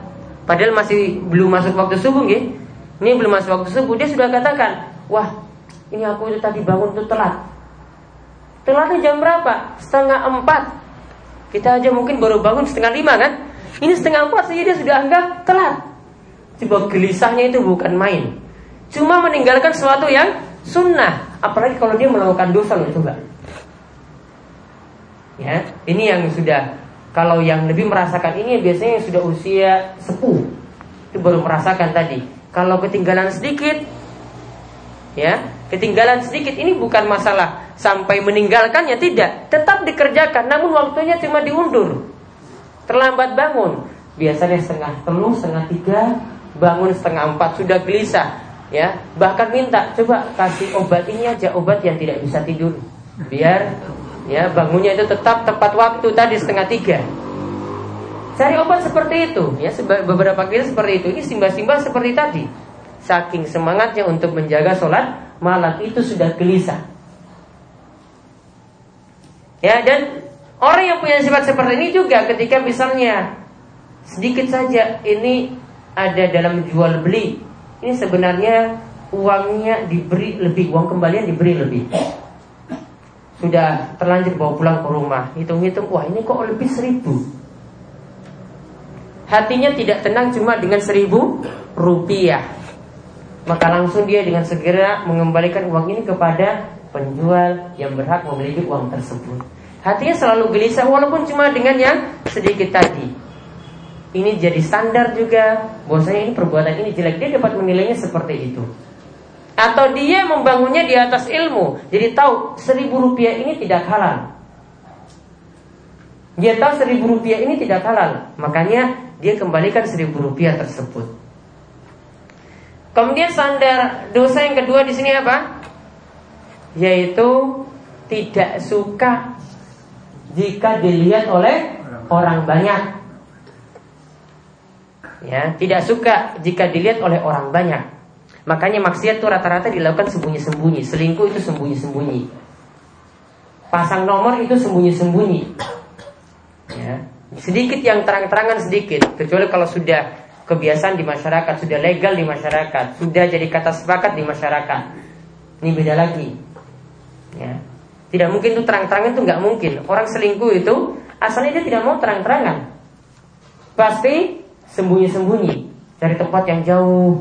padahal masih belum masuk waktu subuh, gitu. Ini belum masuk waktu subuh, dia sudah katakan, wah ini aku itu tadi bangun itu telat. Telatnya jam berapa? 3:30. Kita aja mungkin baru bangun 4:30 kan. Ini 3:4 saja dia sudah anggap telat. Coba gelisahnya itu bukan main. Cuma meninggalkan sesuatu yang sunnah, apalagi kalau dia melakukan dosa loh, coba. Ya, ini yang sudah, kalau yang lebih merasakan ini biasanya yang sudah usia sepuh itu baru merasakan tadi. Kalau ketinggalan sedikit, ya, ketinggalan sedikit ini bukan masalah sampai meninggalkannya, tidak, tetap dikerjakan, namun waktunya cuma diundur, terlambat bangun, biasanya 2:30, 2:30, bangun 3:30 sudah gelisah, ya, bahkan minta coba kasih obat ini aja, obat yang tidak bisa tidur, biar, ya, bangunnya itu tetap tepat waktu tadi 2:30. Cari obat seperti itu, ya, beberapa kali seperti itu. Ini simbah-simbah seperti tadi. Saking semangatnya untuk menjaga sholat malam itu sudah gelisah. Ya, dan orang yang punya sifat seperti ini juga ketika misalnya sedikit saja ini ada dalam jual beli, ini sebenarnya uangnya diberi lebih, uang kembalian diberi lebih. Sudah terlanjur bawa pulang ke rumah, hitung-hitung, wah ini kok lebih 1.000. Hatinya tidak tenang cuma dengan 1.000 rupiah. Maka langsung dia dengan segera mengembalikan uang ini kepada penjual yang berhak memiliki uang tersebut. Hatinya selalu gelisah walaupun cuma dengan yang sedikit tadi. Ini jadi standar juga, bahwasanya ini perbuatan ini jelek, dia dapat menilainya seperti itu. Atau dia membangunnya di atas ilmu, jadi tahu 1.000 rupiah ini tidak halal. Dia tahu 1.000 rupiah ini tidak halal, makanya dia kembalikan 1.000 rupiah tersebut. Kemudian standar dosa yang kedua di sini apa? Yaitu tidak suka jika dilihat oleh orang banyak. Ya, tidak suka jika dilihat oleh orang banyak. Makanya maksiat itu rata-rata dilakukan sembunyi-sembunyi, selingkuh itu sembunyi-sembunyi, pasang nomor itu sembunyi-sembunyi. Ya, sedikit yang terang-terangan sedikit, kecuali kalau sudah kebiasaan di masyarakat, sudah legal di masyarakat, sudah jadi kata sepakat di masyarakat, ini beda lagi, ya. Tidak mungkin itu terang-terangan, itu nggak mungkin. Orang selingkuh itu asalnya dia tidak mau terang-terangan, pasti sembunyi-sembunyi, dari tempat yang jauh.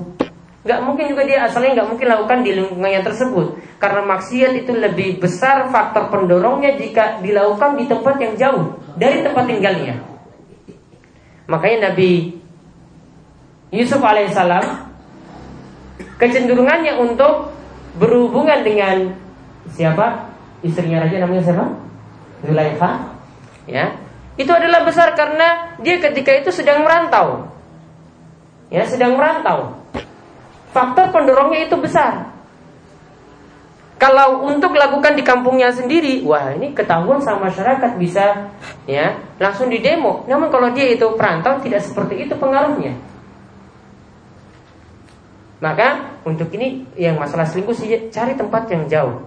Nggak mungkin juga dia asalnya nggak mungkin lakukan di lingkungannya tersebut, karena maksiat itu lebih besar faktor pendorongnya jika dilakukan di tempat yang jauh dari tempat tinggalnya. Makanya Nabi Yusuf alaihissalam kecenderungannya untuk berhubungan dengan siapa? Istrinya raja namanya siapa? Zulaikha. Ya. Itu adalah besar karena dia ketika itu sedang merantau. Ya, sedang merantau. Faktor pendorongnya itu besar. Kalau untuk lakukan di kampungnya sendiri, wah ini ketahuan sama masyarakat bisa ya, langsung didemo. Namun kalau dia itu perantau tidak seperti itu pengaruhnya. Maka untuk ini yang masalah selingkuh sih cari tempat yang jauh.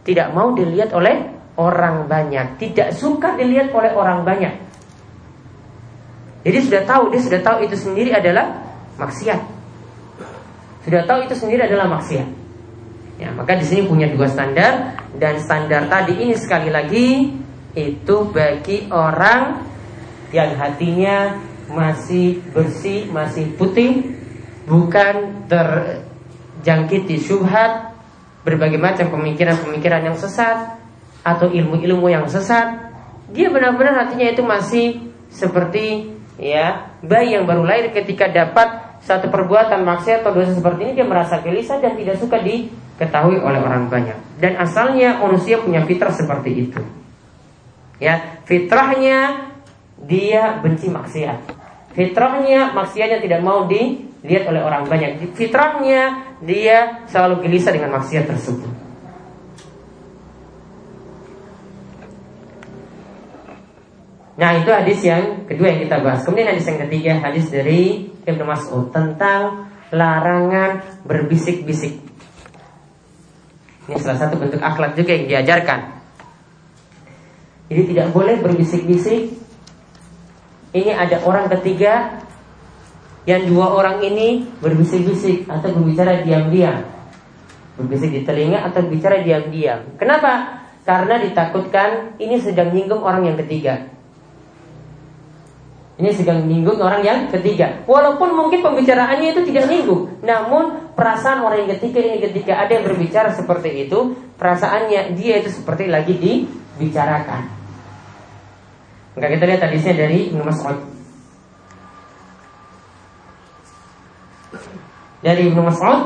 Tidak mau dilihat oleh orang banyak, tidak suka dilihat oleh orang banyak. Jadi dia sudah tahu itu sendiri adalah maksiat. Sudah tahu itu sendiri adalah maksiat. Ya, maka di sini punya dua standar, dan standar tadi ini sekali lagi itu bagi orang yang hatinya masih bersih, masih putih, bukan terjangkiti syubhat, berbagai macam pemikiran-pemikiran yang sesat atau ilmu-ilmu yang sesat. Dia benar-benar hatinya itu masih seperti ya bayi yang baru lahir ketika dapat satu perbuatan maksiat atau dosa seperti ini, dia merasa gelisah dan tidak suka diketahui oleh orang banyak. Dan asalnya manusia punya fitrah seperti itu. Ya, fitrahnya dia benci maksiat. Fitrahnya maksiatnya tidak mau dilihat oleh orang banyak. Fitrahnya dia selalu gelisah dengan maksiat tersebut. Nah, itu hadis yang kedua yang kita bahas. Kemudian hadis yang ketiga, hadis dari Ibnu Mas'ud tentang larangan berbisik-bisik. Ini salah satu bentuk akhlak juga yang diajarkan. Jadi tidak boleh berbisik-bisik. Ini ada orang ketiga, yang dua orang ini berbisik-bisik atau berbicara diam-diam. Berbisik di telinga atau bicara diam-diam. Kenapa? Karena ditakutkan ini sedang nyinggung orang yang ketiga. Ini sedang menyinggung orang yang ketiga. Walaupun mungkin pembicaraannya itu tidak menyinggung, namun perasaan orang yang ketiga ini ketika ada yang berbicara seperti itu, perasaannya dia itu seperti lagi dibicarakan. Maka kita lihat hadisnya dari Ibnu Mas'ud. Dari Ibnu Mas'ud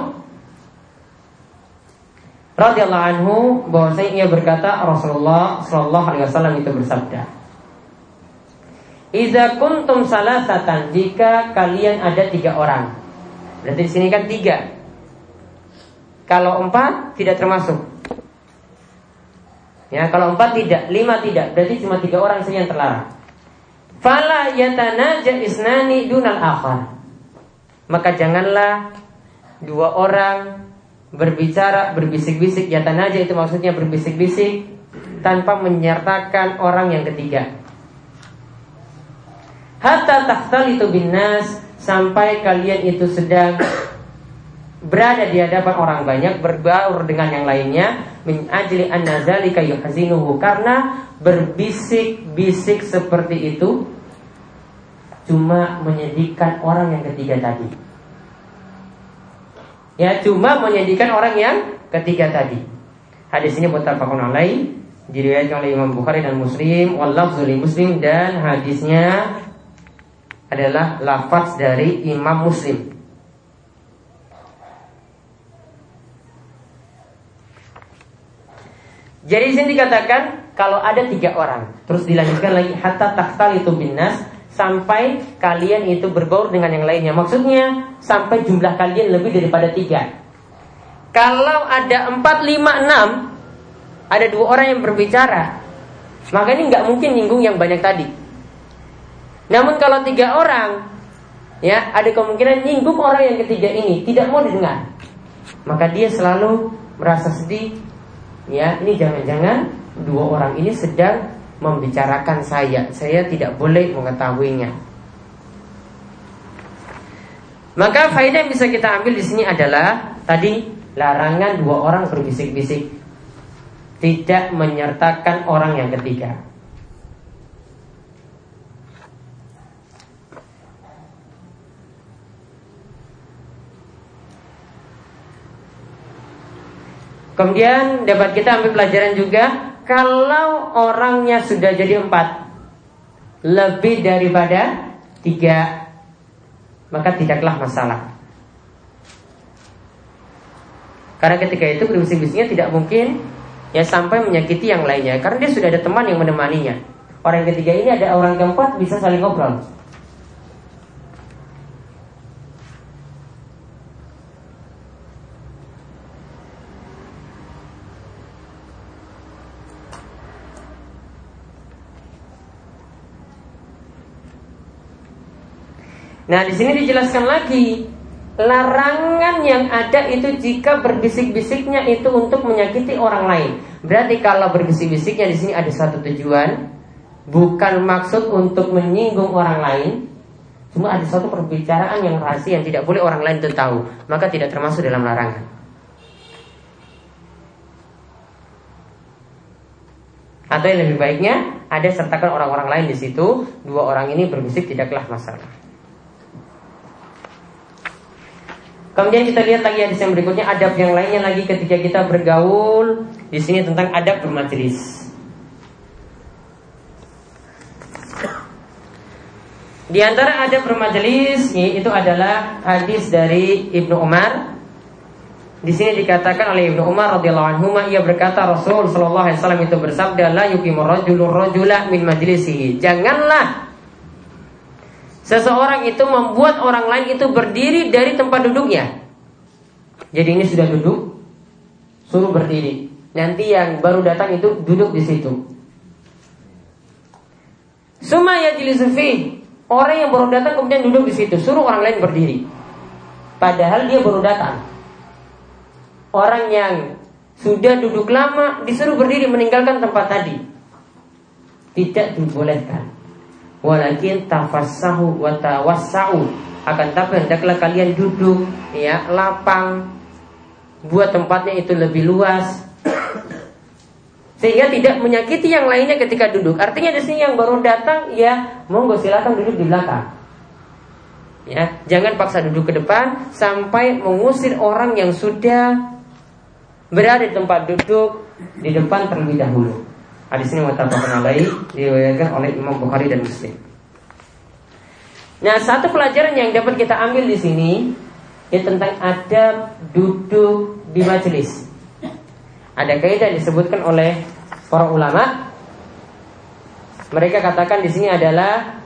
radhiyallahu anhu bahwasanya ia berkata, Rasulullah sallallahu alaihi wasallam itu bersabda, "Idza kuntum salasatan", jika kalian ada 3 orang. Berarti di sini kan 3. Kalau 4 tidak termasuk. Ya, kalau 4 tidak, 5 tidak. Berarti cuma 3 orang saja yang terlarang. Fala yatanajah isnani dunal akhar. Maka janganlah 2 orang berbicara, berbisik-bisik. Yatanajah itu maksudnya berbisik-bisik tanpa menyertakan orang yang ketiga. Hatta takhtalitu binnas, sampai kalian itu sedang berada di hadapan orang banyak, berbaur dengan yang lainnya. Min ajli anna dzalika yuhzinuhu, karena berbisik-bisik seperti itu cuma menyedihkan orang yang ketiga tadi. Ya, cuma menyedihkan orang yang ketiga tadi. Hadis ini muttafaqun alaih, diriwayatkan oleh Imam Bukhari dan Muslim, wallafzu li Muslim, dan hadisnya adalah lafaz dari Imam Muslim. Jadi di sini dikatakan kalau ada 3 orang, terus dilanjutkan lagi hatta takhtalitu binnas, sampai kalian itu berbaur dengan yang lainnya. Maksudnya sampai jumlah kalian lebih daripada 3. Kalau ada 4, 5, 6, ada 2 orang yang berbicara, maka ini nggak mungkin nyinggung yang banyak tadi. Namun kalau 3 orang, ya ada kemungkinan nyinggung orang yang ketiga ini, tidak mau didengar. Maka dia selalu merasa sedih. Ya, ini jangan-jangan 2 orang ini sedang membicarakan saya tidak boleh mengetahuinya. Maka faedah yang bisa kita ambil di sini adalah tadi larangan 2 orang berbisik-bisik, tidak menyertakan orang yang ketiga. Kemudian dapat kita ambil pelajaran juga, kalau orangnya sudah jadi 4, lebih daripada 3, maka tidaklah masalah. Karena ketika itu berbisik-bisiknya tidak mungkin ya sampai menyakiti yang lainnya, karena dia sudah ada teman yang menemaninya. Orang ketiga ini ada orang keempat bisa saling ngobrol. Nah, di sini dijelaskan lagi larangan yang ada itu jika berbisik-bisiknya itu untuk menyakiti orang lain. Berarti kalau berbisik-bisiknya di sini ada satu tujuan, bukan maksud untuk menyinggung orang lain, cuma ada satu perbicaraan yang rahasia yang tidak boleh orang lain itu tahu, maka tidak termasuk dalam larangan. Atau yang lebih baiknya ada sertakan orang-orang lain di situ, dua orang ini berbisik tidaklah masalah. Kemudian kita lihat lagi hadis yang berikutnya, adab yang lainnya lagi ketika kita bergaul. Di sini tentang adab bermajlis. Di antara adab bermajlis itu adalah hadis dari Ibnu Umar. Di sini dikatakan oleh Ibnu Umar radhiyallahu anhu, ia berkata Rasul sallallahu alaihi wasallam itu bersabda, la yuqimur rajulur rajula min majlisihi. Janganlah seseorang itu membuat orang lain itu berdiri dari tempat duduknya. Jadi ini sudah duduk, suruh berdiri. Nanti yang baru datang itu duduk di situ. Sumaya jilisufi, orang yang baru datang kemudian duduk di situ, suruh orang lain berdiri. Padahal dia baru datang. Orang yang sudah duduk lama disuruh berdiri meninggalkan tempat tadi. Tidak dibolehkan. Walakin tafassahu wa tawassa'u, akan tapi hendaklah kalian duduk ya lapang, buat tempatnya itu lebih luas sehingga tidak menyakiti yang lainnya ketika duduk. Artinya di sini yang baru datang ya monggo silakan duduk di belakang. Ya, jangan paksa duduk ke depan sampai mengusir orang yang sudah berada di tempat duduk di depan terlebih dahulu. Hadis ini muttafaqun alaihi, diriwayatkan oleh Imam Bukhari dan Muslim. Nah, satu pelajaran yang dapat kita ambil di sini yaitu tentang adab duduk di majelis. Ada kaidah disebutkan oleh para ulama. Mereka katakan di sini adalah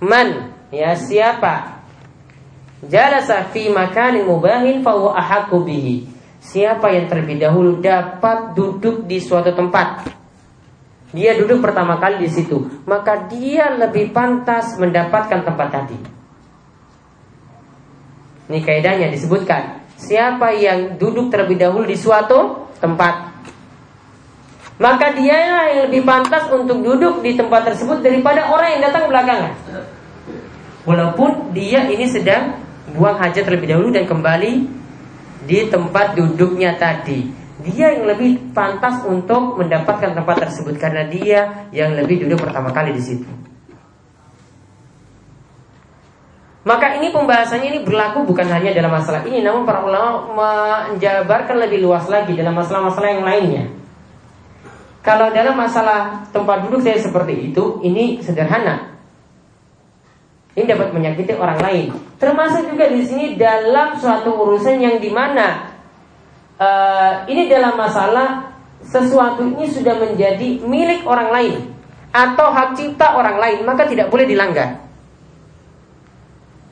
man, ya siapa, jalasa fi makanin mubahin fa huwa ahaqqu bihi. Siapa yang terlebih dahulu dapat duduk di suatu tempat, dia duduk pertama kali di situ, maka dia lebih pantas mendapatkan tempat tadi. Ini kaidahnya disebutkan, siapa yang duduk terlebih dahulu di suatu tempat, maka dia yang lebih pantas untuk duduk di tempat tersebut daripada orang yang datang belakangan. Walaupun dia ini sedang buang hajat terlebih dahulu dan kembali di tempat duduknya tadi, dia yang lebih pantas untuk mendapatkan tempat tersebut karena dia yang lebih duduk pertama kali di situ. Maka ini pembahasannya ini berlaku bukan hanya dalam masalah ini, namun para ulama menjabarkan lebih luas lagi dalam masalah-masalah yang lainnya. Kalau dalam masalah tempat duduk saya seperti itu, ini sederhana. Ini dapat menyakiti orang lain. Termasuk juga di sini dalam suatu urusan yang dimana ini dalam masalah sesuatu ini sudah menjadi milik orang lain atau hak cipta orang lain, maka tidak boleh dilanggar.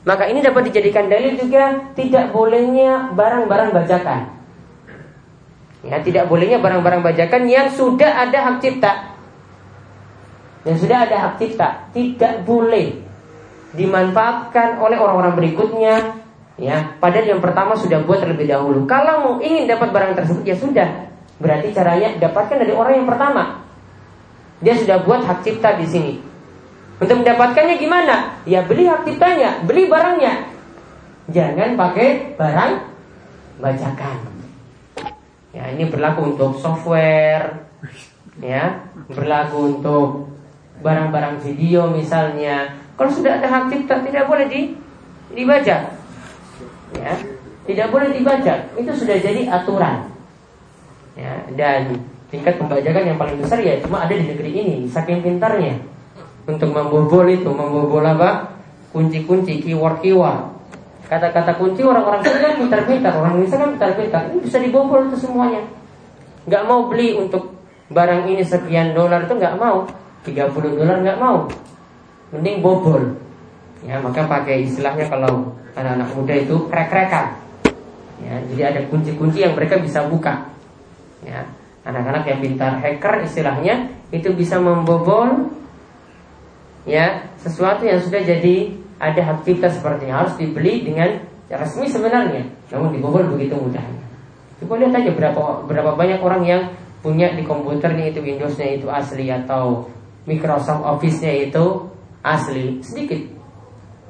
Maka ini dapat dijadikan dalil juga tidak bolehnya barang-barang bajakan. Ya, tidak bolehnya barang-barang bajakan yang sudah ada hak cipta. Yang sudah ada hak cipta tidak boleh dimanfaatkan oleh orang-orang berikutnya, ya. Padahal yang pertama sudah buat terlebih dahulu. Kalau mau ingin dapat barang tersebut, ya sudah. Berarti caranya dapatkan dari orang yang pertama. Dia sudah buat hak cipta di sini. Untuk mendapatkannya gimana? Ya beli hak ciptanya, beli barangnya. Jangan pakai barang bajakan. Ya, ini berlaku untuk software, ya, berlaku untuk barang-barang video misalnya. Kalau sudah ada hak cipta tidak boleh dibajak, ya, tidak boleh dibajak. Itu sudah jadi aturan, ya. Dan tingkat pembajakan yang paling besar ya cuma ada di negeri ini. Saking pintarnya untuk membobol itu, membobol apa? Kunci-kunci, keyword-keyword. Kata-kata kunci orang-orang Sunda pintar-pintar, orang Indonesia kan pintar-pintar, ini bisa dibobol itu semuanya. Gak mau beli untuk barang ini sekian dolar itu gak mau, 30 dolar gak mau, mending bobol. Ya, maka pakai istilahnya kalau anak-anak muda itu krek-krekan. Ya, jadi ada kunci-kunci yang mereka bisa buka. Ya, anak-anak yang pintar hacker istilahnya itu bisa membobol ya sesuatu yang sudah jadi ada hak cipta seperti harus dibeli dengan resmi sebenarnya, namun dibobol begitu mudahnya. Coba lihat aja berapa banyak orang yang punya di komputernya itu Windowsnya itu asli atau Microsoft Office-nya itu asli, sedikit.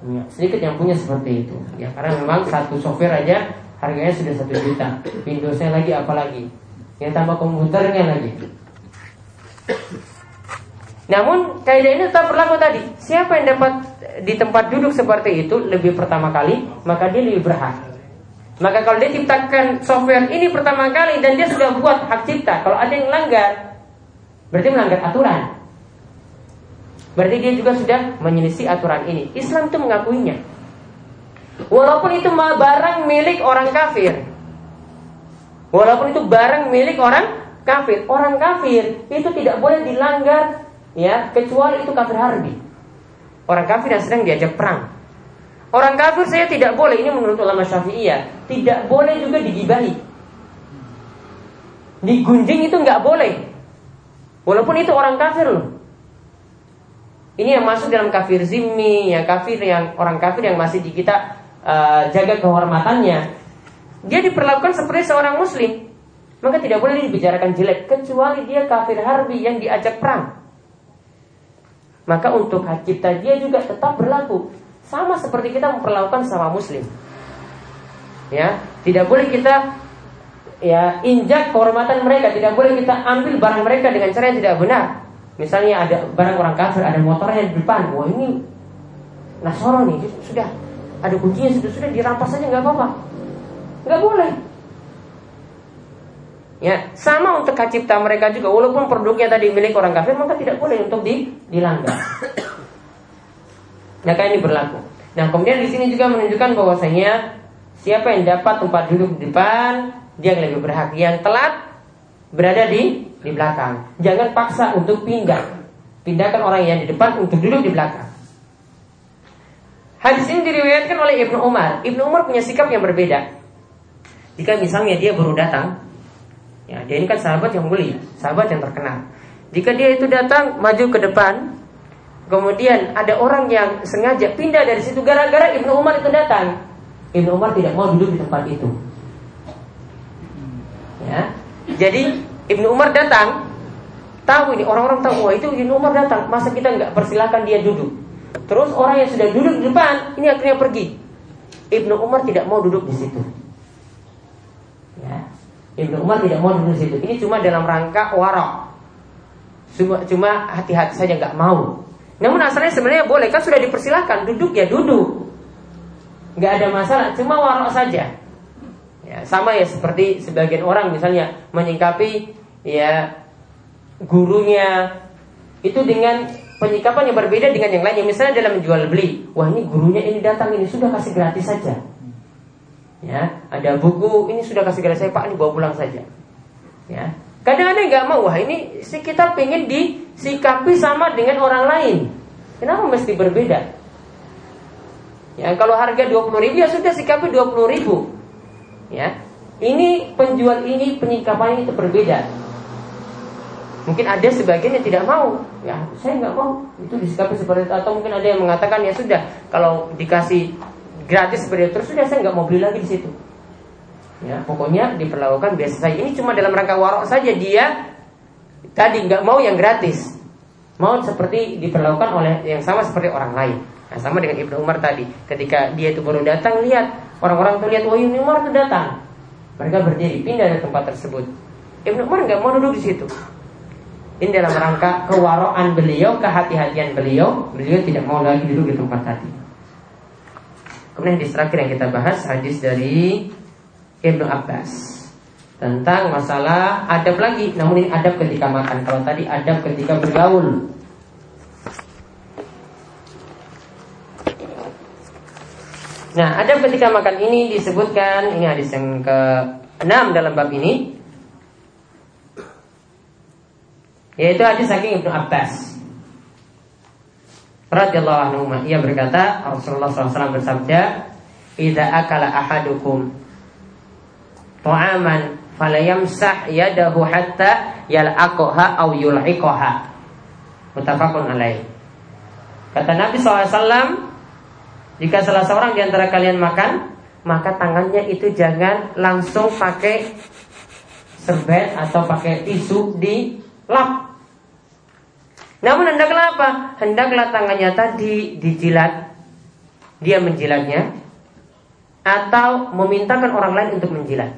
Ya, sedikit yang punya seperti itu ya, karena memang satu software aja harganya sudah 1 juta, Windowsnya lagi apalagi yang tambah komputernya lagi. Namun kaidah ini tetap berlaku tadi, siapa yang dapat di tempat duduk seperti itu lebih pertama kali, maka dia lebih berhak. Maka kalau dia ciptakan software ini pertama kali dan dia sudah buat hak cipta, kalau ada yang melanggar berarti melanggar aturan, berarti dia juga sudah menyelisih aturan ini. Islam itu mengakuinya, walaupun itu barang milik orang kafir. Walaupun itu barang milik orang kafir. Orang kafir itu tidak boleh dilanggar ya, kecuali itu kafir harbi, orang kafir yang sedang diajak perang. Orang kafir saya tidak boleh, ini menurut ulama Syafi'iyah, tidak boleh juga digibahi, digunjing itu nggak boleh, walaupun itu orang kafir loh. Ini yang masuk dalam kafir zimmi, yang kafir yang orang kafir yang masih kita jaga kehormatannya. Dia diperlakukan seperti seorang muslim, maka tidak boleh dibicarakan jelek kecuali dia kafir harbi yang diajak perang. Maka untuk hak cipta dia juga tetap berlaku, sama seperti kita memperlakukan sama muslim. Ya, tidak boleh kita ya injak kehormatan mereka, tidak boleh kita ambil barang mereka dengan cara yang tidak benar. Misalnya ada barang orang kafir, ada motornya di depan, wah ini Nasoro nih, sudah ada kuncinya, sudah dirampas aja, nggak apa-apa, nggak boleh. Ya sama untuk hak cipta mereka juga, walaupun produknya tadi milik orang kafir, maka tidak boleh untuk dilanggar. Nah kayak ini berlaku. Nah kemudian di sini juga menunjukkan bahwasanya siapa yang dapat tempat duduk di depan, dia yang lebih berhak. Yang telat berada di belakang. Jangan paksa untuk pindah. Pindahkan orang yang di depan untuk duduk di belakang. Hadis ini diriwayatkan oleh Ibnu Umar. Ibnu Umar punya sikap yang berbeda. Jika misalnya dia baru datang, ya dia ini kan sahabat yang mulia, sahabat yang terkenal. Jika dia itu datang maju ke depan, kemudian ada orang yang sengaja pindah dari situ gara-gara Ibnu Umar itu datang, Ibnu Umar tidak mau duduk di tempat itu. Ya, jadi Ibnu Umar datang, tahu ini orang-orang tahu, wah itu Ibnu Umar datang, masa kita nggak persilahkan dia duduk. Terus orang yang sudah duduk di depan ini akhirnya pergi. Ibnu Umar tidak mau duduk di situ. Ya. Ibnu Umar tidak mau duduk di situ. Ini cuma dalam rangka warok, cuma hati-hati saja nggak mau. Namun asalnya sebenarnya boleh, kan sudah dipersilahkan duduk ya duduk, nggak ada masalah, cuma warok saja. Ya, sama ya seperti sebagian orang misalnya menyingkapi ya gurunya itu dengan penyikapan yang berbeda dengan yang lainnya. Misalnya dalam jual beli, wah ini gurunya ini datang, ini sudah kasih gratis saja. Ya, ada buku ini sudah kasih gratis, saya Pak ini bawa pulang saja. Ya, kadang-kadang nggak mau, wah ini kita pengen disikapi sama dengan orang lain. Kenapa mesti berbeda? Ya kalau harga 20.000 ya sudah sikapi 20.000. Ya, ini penjual ini penyikapannya itu berbeda. Mungkin ada sebagian yang tidak mau. Ya, saya nggak mau. Itu disikapi seperti itu. Atau mungkin ada yang mengatakan ya sudah, kalau dikasih gratis seperti itu, terus sudah saya nggak mau beli lagi di situ. Ya, pokoknya diperlakukan biasa saja. Ini cuma dalam rangka warok saja, dia tadi nggak mau yang gratis, mau seperti diperlakukan oleh yang sama seperti orang lain. Nah, sama dengan Ibnu Umar tadi, ketika dia itu baru datang lihat. Orang-orang itu lihat, oh Ibnu Umar itu datang, mereka berdiri, pindah dari tempat tersebut. Ibnu Umar nggak mau duduk di situ. Ini dalam rangka kewaraan beliau, kehati-hatian beliau, beliau tidak mau lagi duduk di tempat tadi. Kemudian hadis terakhir yang kita bahas, hadis dari Ibnu Abbas tentang masalah adab lagi, namun ini adab ketika makan. Kalau tadi adab ketika bergaul. Nah, adab ketika makan ini disebutkan, ini hadis yang ke-6 dalam bab ini, yaitu hadis saking Ibnu Abbas radhiyallahu anhu. Ia berkata, Rasulullah SAW bersabda, "Idza akala ahadukum ta'aman falayamsah yadahu hatta yal'aqaha aw yul'iqaha." Muttafaqun alaih. Kata Nabi SAW, jika salah seorang di antara kalian makan, maka tangannya itu jangan langsung pakai serbet atau pakai tisu dilap. Namun hendaklah apa? Hendaklah tangannya tadi dijilat, dia menjilatnya, atau memintakan orang lain untuk menjilat.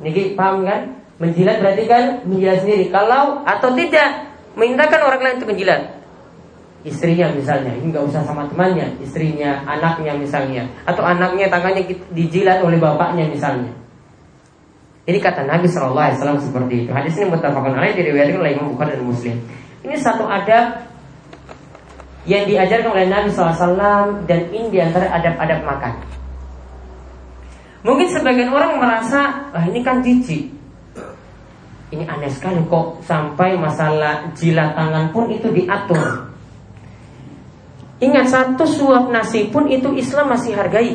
Niki paham kan? Menjilat berarti kan menjilat sendiri. Kalau atau tidak, memintakan orang lain untuk menjilat. Istrinya misalnya, ini gak usah sama temannya, istrinya, anaknya misalnya, atau anaknya tangannya dijilat oleh bapaknya misalnya. Jadi kata Nabi SAW seperti itu. Hadis ini muttafaqun alaih, diriwayatkan oleh Imam Bukhari dan Muslim. Ini satu adab yang diajarkan oleh Nabi SAW, dan ini diantara adab-adab makan. Mungkin sebagian orang merasa, ah ini kan jijik, ini aneh sekali kok sampai masalah jilat tangan pun itu diatur. Ingat, satu suap nasi pun itu Islam masih hargai.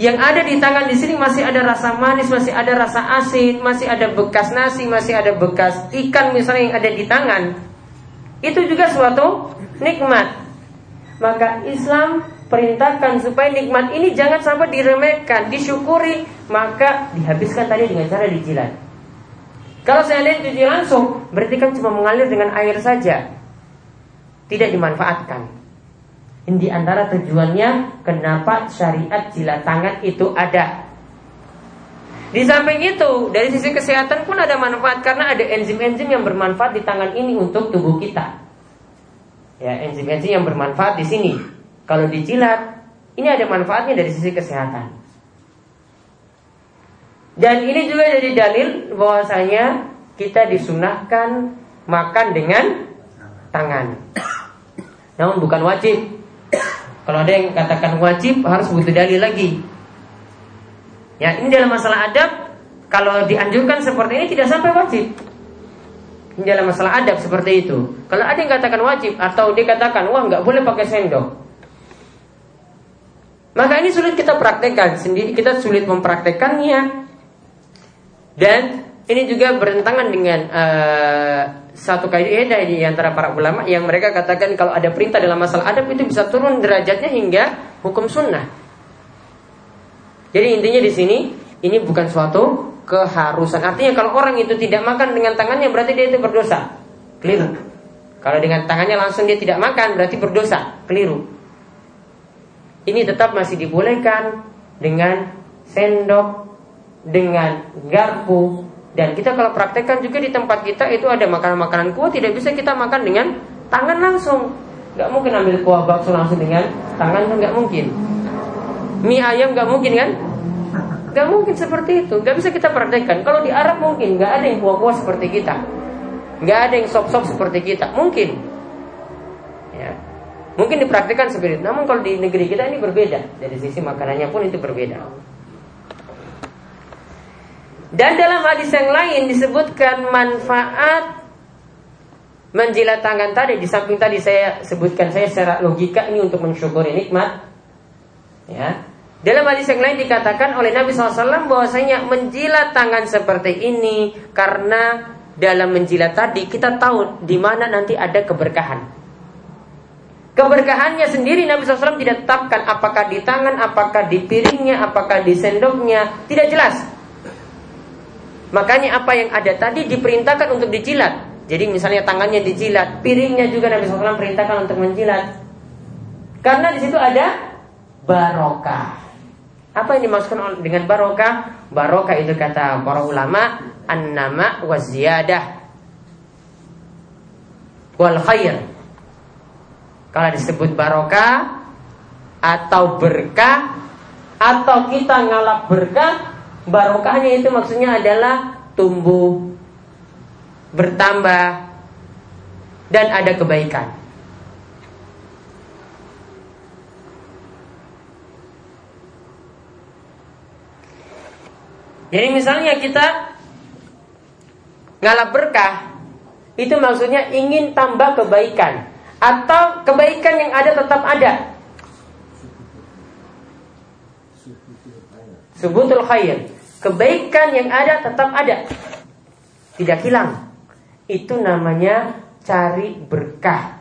Yang ada di tangan di sini masih ada rasa manis, masih ada rasa asin, masih ada bekas nasi, masih ada bekas ikan misalnya yang ada di tangan. Itu juga suatu nikmat. Maka Islam perintahkan supaya nikmat ini jangan sampai diremehkan, disyukuri. Maka dihabiskan tadi dengan cara dijilat. Kalau saya lihat cuci langsung, berarti kan cuma mengalir dengan air saja, tidak dimanfaatkan. Ini di antara tujuannya kenapa syariat jilat tangan itu ada. Di samping itu, dari sisi kesehatan pun ada manfaat, karena ada enzim-enzim yang bermanfaat di tangan ini untuk tubuh kita. Ya, enzim-enzim yang bermanfaat di sini. Kalau dijilat, ini ada manfaatnya dari sisi kesehatan. Dan ini juga jadi dalil bahwasanya kita disunahkan makan dengan tangan. Namun bukan wajib. Kalau ada yang katakan wajib, harus butuh dalil lagi. Ya, ini dalam masalah adab, kalau dianjurkan seperti ini tidak sampai wajib. Ini dalam masalah adab seperti itu. Kalau ada yang katakan wajib atau dikatakan wah nggak boleh pakai sendok, maka ini sulit kita praktekkan sendiri, kita sulit mempraktekannya. Dan ini juga bertentangan dengan satu kaidah di antara para ulama yang mereka katakan kalau ada perintah dalam masalah adab itu bisa turun derajatnya hingga hukum sunnah. Jadi intinya di sini ini bukan suatu keharusan. Artinya kalau orang itu tidak makan dengan tangannya berarti dia itu berdosa. Keliru. Kalau dengan tangannya langsung dia tidak makan berarti berdosa. Keliru. Ini tetap masih dibolehkan dengan sendok, dengan garpu. Dan kita kalau praktekkan juga di tempat kita itu ada makanan-makanan kuah, tidak bisa kita makan dengan tangan langsung. Gak mungkin ambil kuah bakso langsung dengan tangan, kan gak mungkin. Mie ayam gak mungkin kan? Gak mungkin seperti itu, gak bisa kita praktekkan. Kalau di Arab mungkin, gak ada yang kuah-kuah seperti kita, gak ada yang sop-sop seperti kita, mungkin ya. Mungkin dipraktekkan seperti itu. Namun kalau di negeri kita ini berbeda, dari sisi makanannya pun itu berbeda. Dan dalam hadis yang lain disebutkan manfaat menjilat tangan tadi. Di samping tadi saya sebutkan, saya secara logika ini untuk mensyukuri nikmat. Ya. Dalam hadis yang lain dikatakan oleh Nabi SAW bahwasanya menjilat tangan seperti ini karena dalam menjilat tadi kita tahu di mana nanti ada keberkahan. Keberkahannya sendiri Nabi SAW tidak tetapkan, apakah di tangan, apakah di piringnya, apakah di sendoknya, tidak jelas. Makanya apa yang ada tadi diperintahkan untuk dijilat. Jadi misalnya tangannya dijilat, piringnya juga Nabi SAW perintahkan untuk menjilat, karena di situ ada barokah. Apa yang dimaksudkan dengan barokah? Barokah itu kata para ulama an-nama wa ziyadah wal khair. Kalau disebut barokah atau berkah atau kita ngalap berkah, barokahnya itu maksudnya adalah tumbuh, bertambah, dan ada kebaikan. Jadi misalnya kita ngalap berkah, itu maksudnya ingin tambah kebaikan, atau kebaikan yang ada tetap ada. Subutul khair, kebaikan yang ada tetap ada, tidak hilang. Itu namanya cari berkah.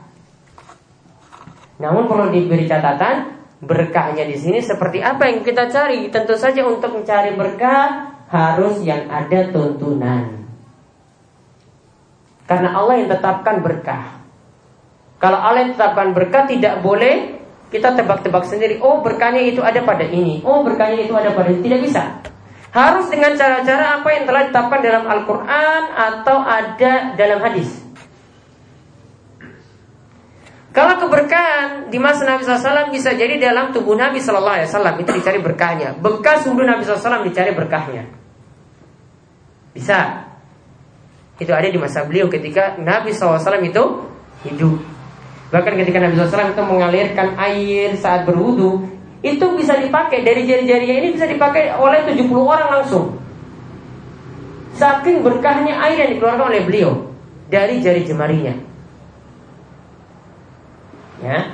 Namun perlu diberi catatan, berkahnya di sini seperti apa yang kita cari. Tentu saja untuk mencari berkah harus yang ada tuntunan, karena Allah yang tetapkan berkah. Kalau Allah yang tetapkan berkah, tidak boleh kita tebak-tebak sendiri. Oh, berkahnya itu ada pada ini. Oh, berkahnya itu ada pada ini. Tidak bisa. Harus dengan cara-cara apa yang telah ditetapkan dalam Al-Quran atau ada dalam hadis. Kalau keberkahan di masa Nabi SAW bisa jadi dalam tubuh Nabi SAW, itu dicari berkahnya. Bekas wudhu Nabi SAW dicari berkahnya. Bisa. Itu ada di masa beliau ketika Nabi SAW itu hidup. Bahkan ketika Nabi SAW itu mengalirkan air saat berwudu, itu bisa dipakai, dari jari-jarinya ini bisa dipakai oleh 70 orang langsung. Saking berkahnya air yang dikeluarkan oleh beliau dari jari jemarinya. Ya,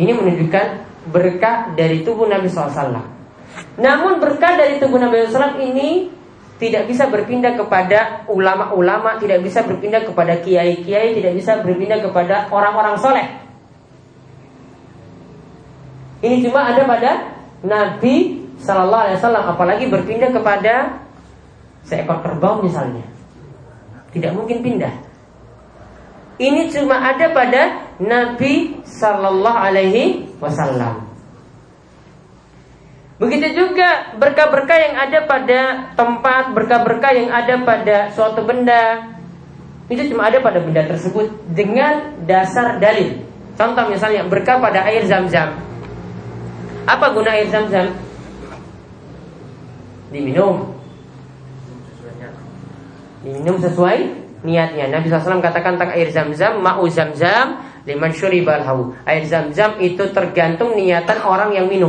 ini menunjukkan berkah dari tubuh Nabi SAW. Namun berkah dari tubuh Nabi SAW ini tidak bisa berpindah kepada ulama-ulama, tidak bisa berpindah kepada kiai-kiai, tidak bisa berpindah kepada orang-orang soleh. Ini cuma ada pada Nabi Sallallahu Alaihi Wasallam. Apalagi berpindah kepada seekor kerbau misalnya, tidak mungkin pindah. Ini cuma ada pada Nabi Sallallahu Alaihi Wasallam. Begitu juga berkah-berkah yang ada pada tempat, berkah-berkah yang ada pada suatu benda, itu cuma ada pada benda tersebut dengan dasar dalil. Contoh misalnya berkah pada air zam-zam. Apa guna air zam-zam? Diminum. Diminum sesuai niatnya. Nabi SAW katakan tentang air zam-zam, ma'u zam-zam liman syuribal hawu. Air zam-zam itu tergantung niatan orang yang minum.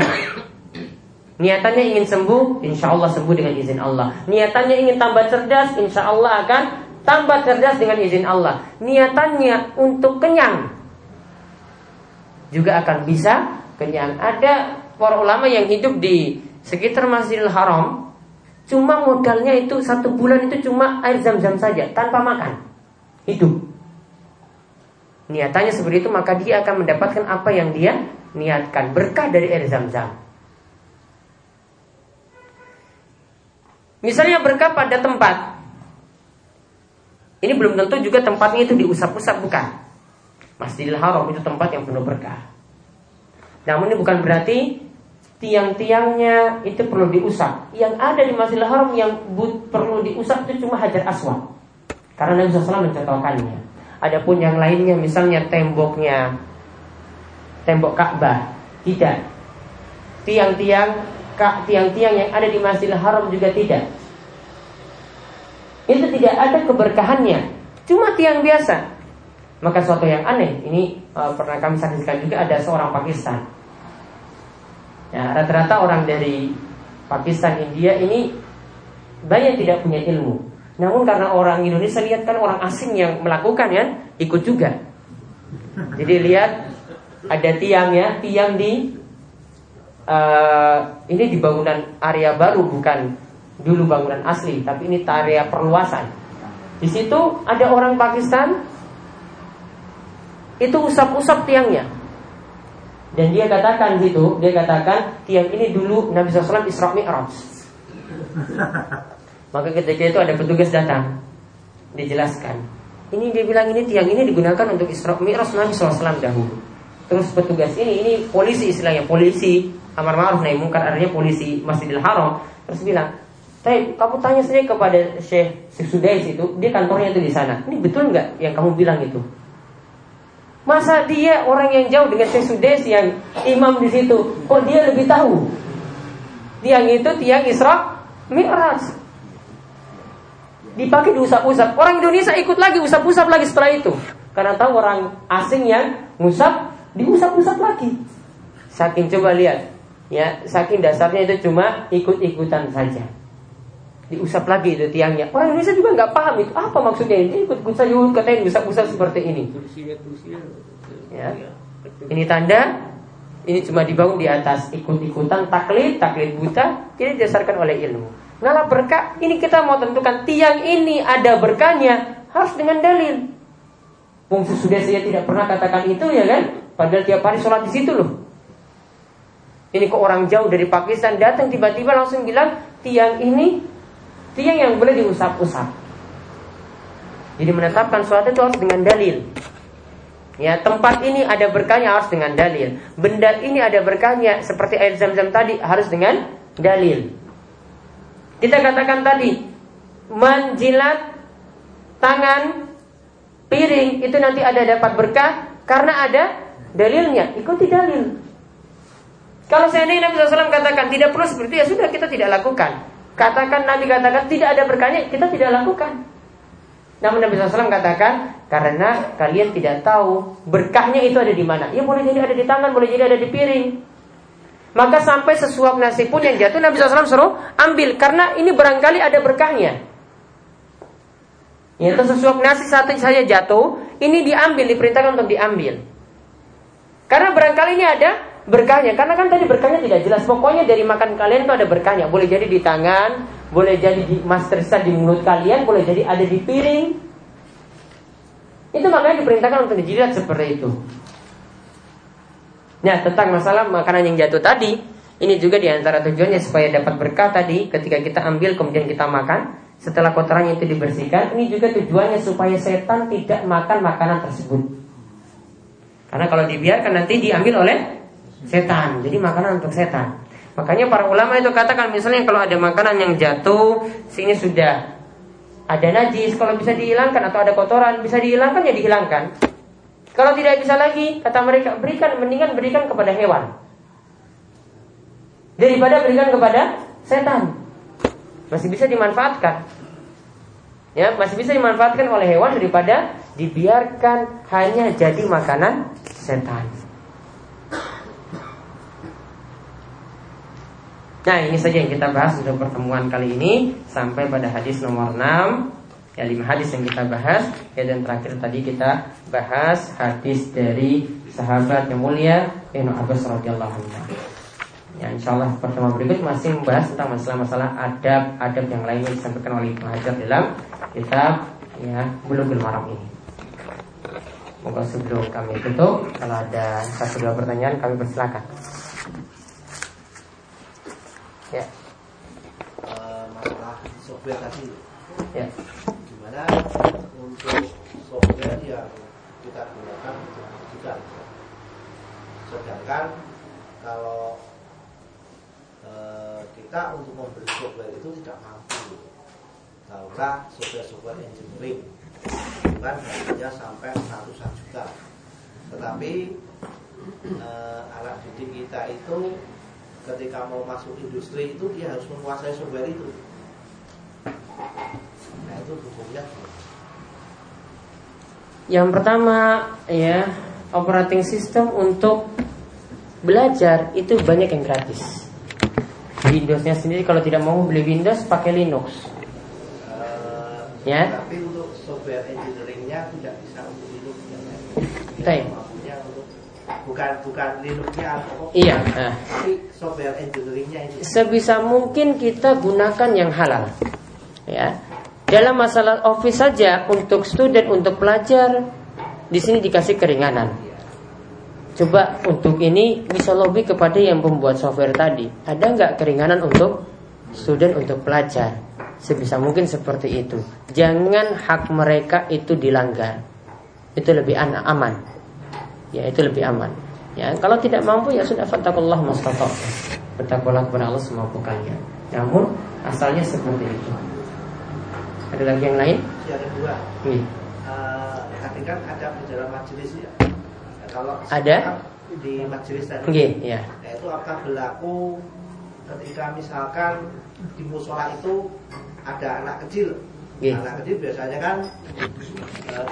Niatannya ingin sembuh, insya Allah sembuh dengan izin Allah. Niatannya ingin tambah cerdas, insya Allah akan tambah cerdas dengan izin Allah. Niatannya untuk kenyang juga akan bisa kenyang. Ada para ulama yang hidup di sekitar Masjidil Haram, cuma modalnya itu satu bulan itu cuma air zam-zam saja, tanpa makan. Hidup. Niatannya seperti itu, maka dia akan mendapatkan apa yang dia niatkan, berkah dari air zam-zam. Misalnya berkah pada tempat. Ini belum tentu juga tempatnya itu diusap-usap, bukan. Masjidil Haram itu tempat yang penuh berkah. Namun ini bukan berarti tiang-tiangnya itu perlu diusap. Yang ada di Masjidil Haram yang perlu diusap itu cuma Hajar Aswad, karena Nabi SAW mencontohkannya. Adapun yang lainnya misalnya temboknya, tembok Ka'bah, tidak. Tiang-tiang yang ada di Masjidil Haram juga tidak. Itu tidak ada keberkahannya, cuma tiang biasa. Maka suatu yang aneh, ini pernah kami saksikan juga, ada seorang Pakistan. Nah, rata-rata orang dari Pakistan, India ini banyak tidak punya ilmu. Namun karena orang Indonesia lihat kan orang asing yang melakukan ya, ikut juga. Jadi lihat ada tiang ya, tiang di ini di bangunan area baru, bukan dulu bangunan asli, tapi ini area perluasan. Di situ ada orang Pakistan itu usap-usap tiangnya, dan dia katakan gitu, dia katakan tiang ini dulu Nabi SAW Isra Mi'raj. Maka ketika itu ada petugas datang, dijelaskan. Ini dia bilang ini tiang ini digunakan untuk Isra Mi'raj Nabi SAW dahulu. Terus petugas ini polisi, istilahnya polisi amar ma'ruf nahi munkar, artinya polisi Masjidil Haram, terus bilang, "Tapi kamu tanya sendiri kepada Syekh Sudais itu, dia kantornya itu di sana. Ini betul nggak yang kamu bilang itu?" Masa dia orang yang jauh dengan Syekh Sudais yang imam di situ, kok dia lebih tahu? Tiang itu tiang Isra Mi'raj. Dipakai diusap-usap. Orang Indonesia ikut lagi usap-usap lagi setelah itu. Karena tahu orang asing yang ngusap, diusap-usap lagi. Saking coba lihat ya, saking dasarnya itu cuma ikut-ikutan saja. diusap lagi itu tiangnya. Orang Indonesia juga nggak paham itu apa maksudnya ini. Ikut sayur katain usap-usap seperti ini. Ya. Ini tanda ini cuma dibangun di atas ikut-ikutan taklid buta, tidak didasarkan oleh ilmu. Ngalah berkah ini kita mau tentukan tiang ini ada berkahnya harus dengan dalil. Bungsu sudah saya tidak pernah katakan itu ya kan? Padahal tiap hari sholat di situ loh. Ini kok orang jauh dari Pakistan datang tiba-tiba langsung bilang tiang ini tiang yang boleh diusap-usap. Jadi menetapkan suatu itu harus dengan dalil. Ya, tempat ini ada berkahnya harus dengan dalil. Benda ini ada berkahnya seperti air Zam-Zam tadi harus dengan dalil. Kita katakan tadi menjilat tangan piring itu nanti ada dapat berkah karena ada dalilnya. Ikuti dalil. Kalau seandainya Nabi SAW katakan tidak perlu seperti itu, ya sudah kita tidak lakukan. Katakan Nabi katakan tidak ada berkahnya, kita tidak lakukan. Namun Nabi SAW katakan karena kalian tidak tahu berkahnya itu ada di mana. Ya boleh jadi ada di tangan, boleh jadi ada di piring. Maka sampai sesuap nasi pun yang jatuh Nabi SAW suruh ambil karena ini barangkali ada berkahnya. Yaitu sesuap nasi satu saja jatuh, ini diambil, diperintahkan untuk diambil. Karena barangkali ini ada berkahnya, karena kan tadi berkahnya tidak jelas. Pokoknya dari makan kalian itu ada berkahnya. Boleh jadi di tangan, boleh jadi di mas tersisa di mulut kalian, boleh jadi ada di piring. Itu makanya diperintahkan untuk dijilat seperti itu. Nah tentang masalah makanan yang jatuh tadi, ini juga diantara tujuannya supaya dapat berkah tadi. Ketika kita ambil kemudian kita makan, setelah kotorannya itu dibersihkan. Ini juga tujuannya supaya setan tidak makan makanan tersebut. Karena kalau dibiarkan nanti diambil oleh setan, jadi makanan untuk setan. Makanya para ulama itu katakan misalnya kalau ada makanan yang jatuh, sini sudah ada najis, kalau bisa dihilangkan atau ada kotoran bisa dihilangkan ya dihilangkan. Kalau tidak bisa lagi, kata mereka mendingan berikan kepada hewan daripada berikan kepada setan. Masih bisa dimanfaatkan. Ya, masih bisa dimanfaatkan oleh hewan daripada dibiarkan hanya jadi makanan setan. Nah ini saja yang kita bahas untuk pertemuan kali ini. Sampai pada hadis nomor 6. Ya 5 hadis yang kita bahas. Ya dan terakhir tadi kita bahas hadis dari sahabat yang mulia Ibnu Abbas radhiyallahu anhu. Ya insyaallah pertemuan berikut masih membahas tentang masalah-masalah adab-adab yang lainnya disampaikan oleh Ibnu Hajar dalam kitab ya Bulughul Maram ini. Moga sebelum kami tutup kalau ada satu dua pertanyaan kami persilakan. Ya. Masalah software tadi, ya. Gimana untuk software yang kita gunakan untuk pendidikan, sedangkan kalau kita untuk membeli software itu tidak mampu, taruhlah software engineering, bukan hanya sampai ratusan juta, tetapi anak didik kita itu ketika mau masuk industri itu dia harus menguasai software itu. Nah itu hukumnya. Yang pertama ya operating system untuk belajar itu banyak yang gratis. Windowsnya sendiri kalau tidak mau beli Windows pakai Linux. Ya. Tapi untuk software engineeringnya tidak bisa untuk Linux. Baik. Bukan Linuxnya atau iya. Tapi software engineeringnya ini. Sebisa mungkin kita gunakan yang halal. Ya. Dalam masalah office saja untuk student, untuk pelajar di sini dikasih keringanan. Coba untuk ini bisa lobby kepada yang pembuat software tadi. Ada nggak keringanan untuk student, untuk pelajar? Sebisa mungkin seperti itu. Jangan hak mereka itu dilanggar. Itu lebih aman. Ya itu lebih aman. Ya kalau tidak mampu ya sudah fattakullah mastata'tum. Bertakwalah kepada Allah semampu kalian. Namun asalnya seperti itu. Ada lagi yang lain? Ya, ada dua. Kan ada bicara majelis ya. Kalau ada di majelis tadi. Nggih, ya. Nah, itu akan berlaku ketika misalkan di musala itu ada anak kecil. Nggih. Anak kecil biasanya kan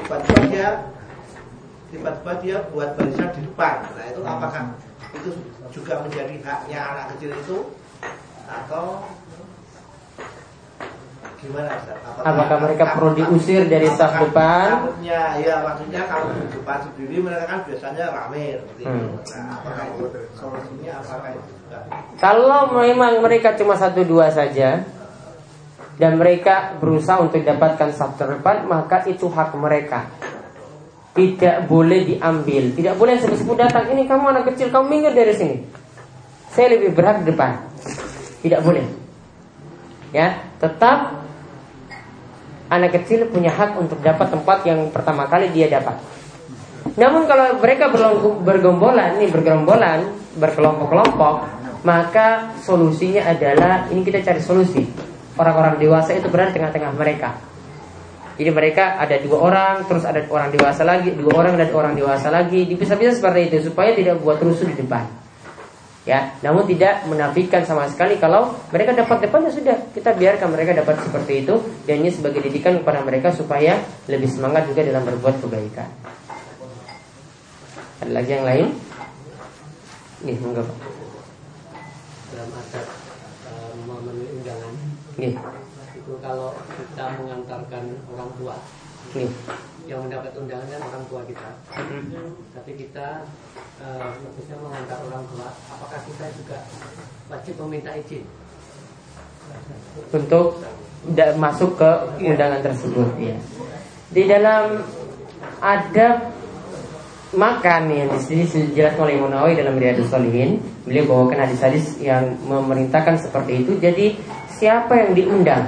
tiba-tiba dia buat barisan di depan. Nah itu apakah itu juga menjadi haknya anak kecil itu atau Gimana, Ustaz? Apakah mereka perlu diusir dari saf depan? Takutnya, ya maksudnya kalau di depan sendiri mereka kan biasanya ramai seperti itu. Nah, apakah itu solusinya apakah itu? Kalau memang mereka cuma 1-2 saja dan mereka berusaha untuk dapatkan saf terdepan, maka itu hak mereka. Tidak boleh diambil. Tidak boleh sepupu datang, ini kamu anak kecil, kamu minggir dari sini, saya lebih berhak di depan. Tidak boleh. Ya, tetap anak kecil punya hak untuk dapat tempat yang pertama kali dia dapat. Namun kalau mereka bergerombolan, berkelompok-kelompok, maka solusinya adalah, ini kita cari solusi. Orang-orang dewasa itu berada tengah-tengah mereka. Jadi mereka ada 2 orang, terus ada orang dewasa lagi, 2 orang dan orang dewasa lagi, dipisah-pisah seperti itu supaya tidak buat rusuh di depan. Ya, namun tidak menafikan sama sekali kalau mereka dapat depan, ya sudah, kita biarkan mereka dapat seperti itu, dan ini sebagai didikan kepada mereka supaya lebih semangat juga dalam berbuat kebaikan. Ada lagi yang lain? Nih, monggo. Dalam adat memenuhi undangan. Nih. Itu kalau kita mengantarkan orang tua. Nih. Yang mendapat undangannya orang tua kita, tapi kita bisa mengantar orang tua. Apakah kita juga wajib meminta izin untuk masuk ke undangan tersebut? Ya. Di dalam adab makan yang dijelaskan oleh Imam Nawawi dalam Riyadhus Shalihin, beliau bawakan hadis-hadis yang memerintahkan seperti itu. Jadi siapa yang diundang,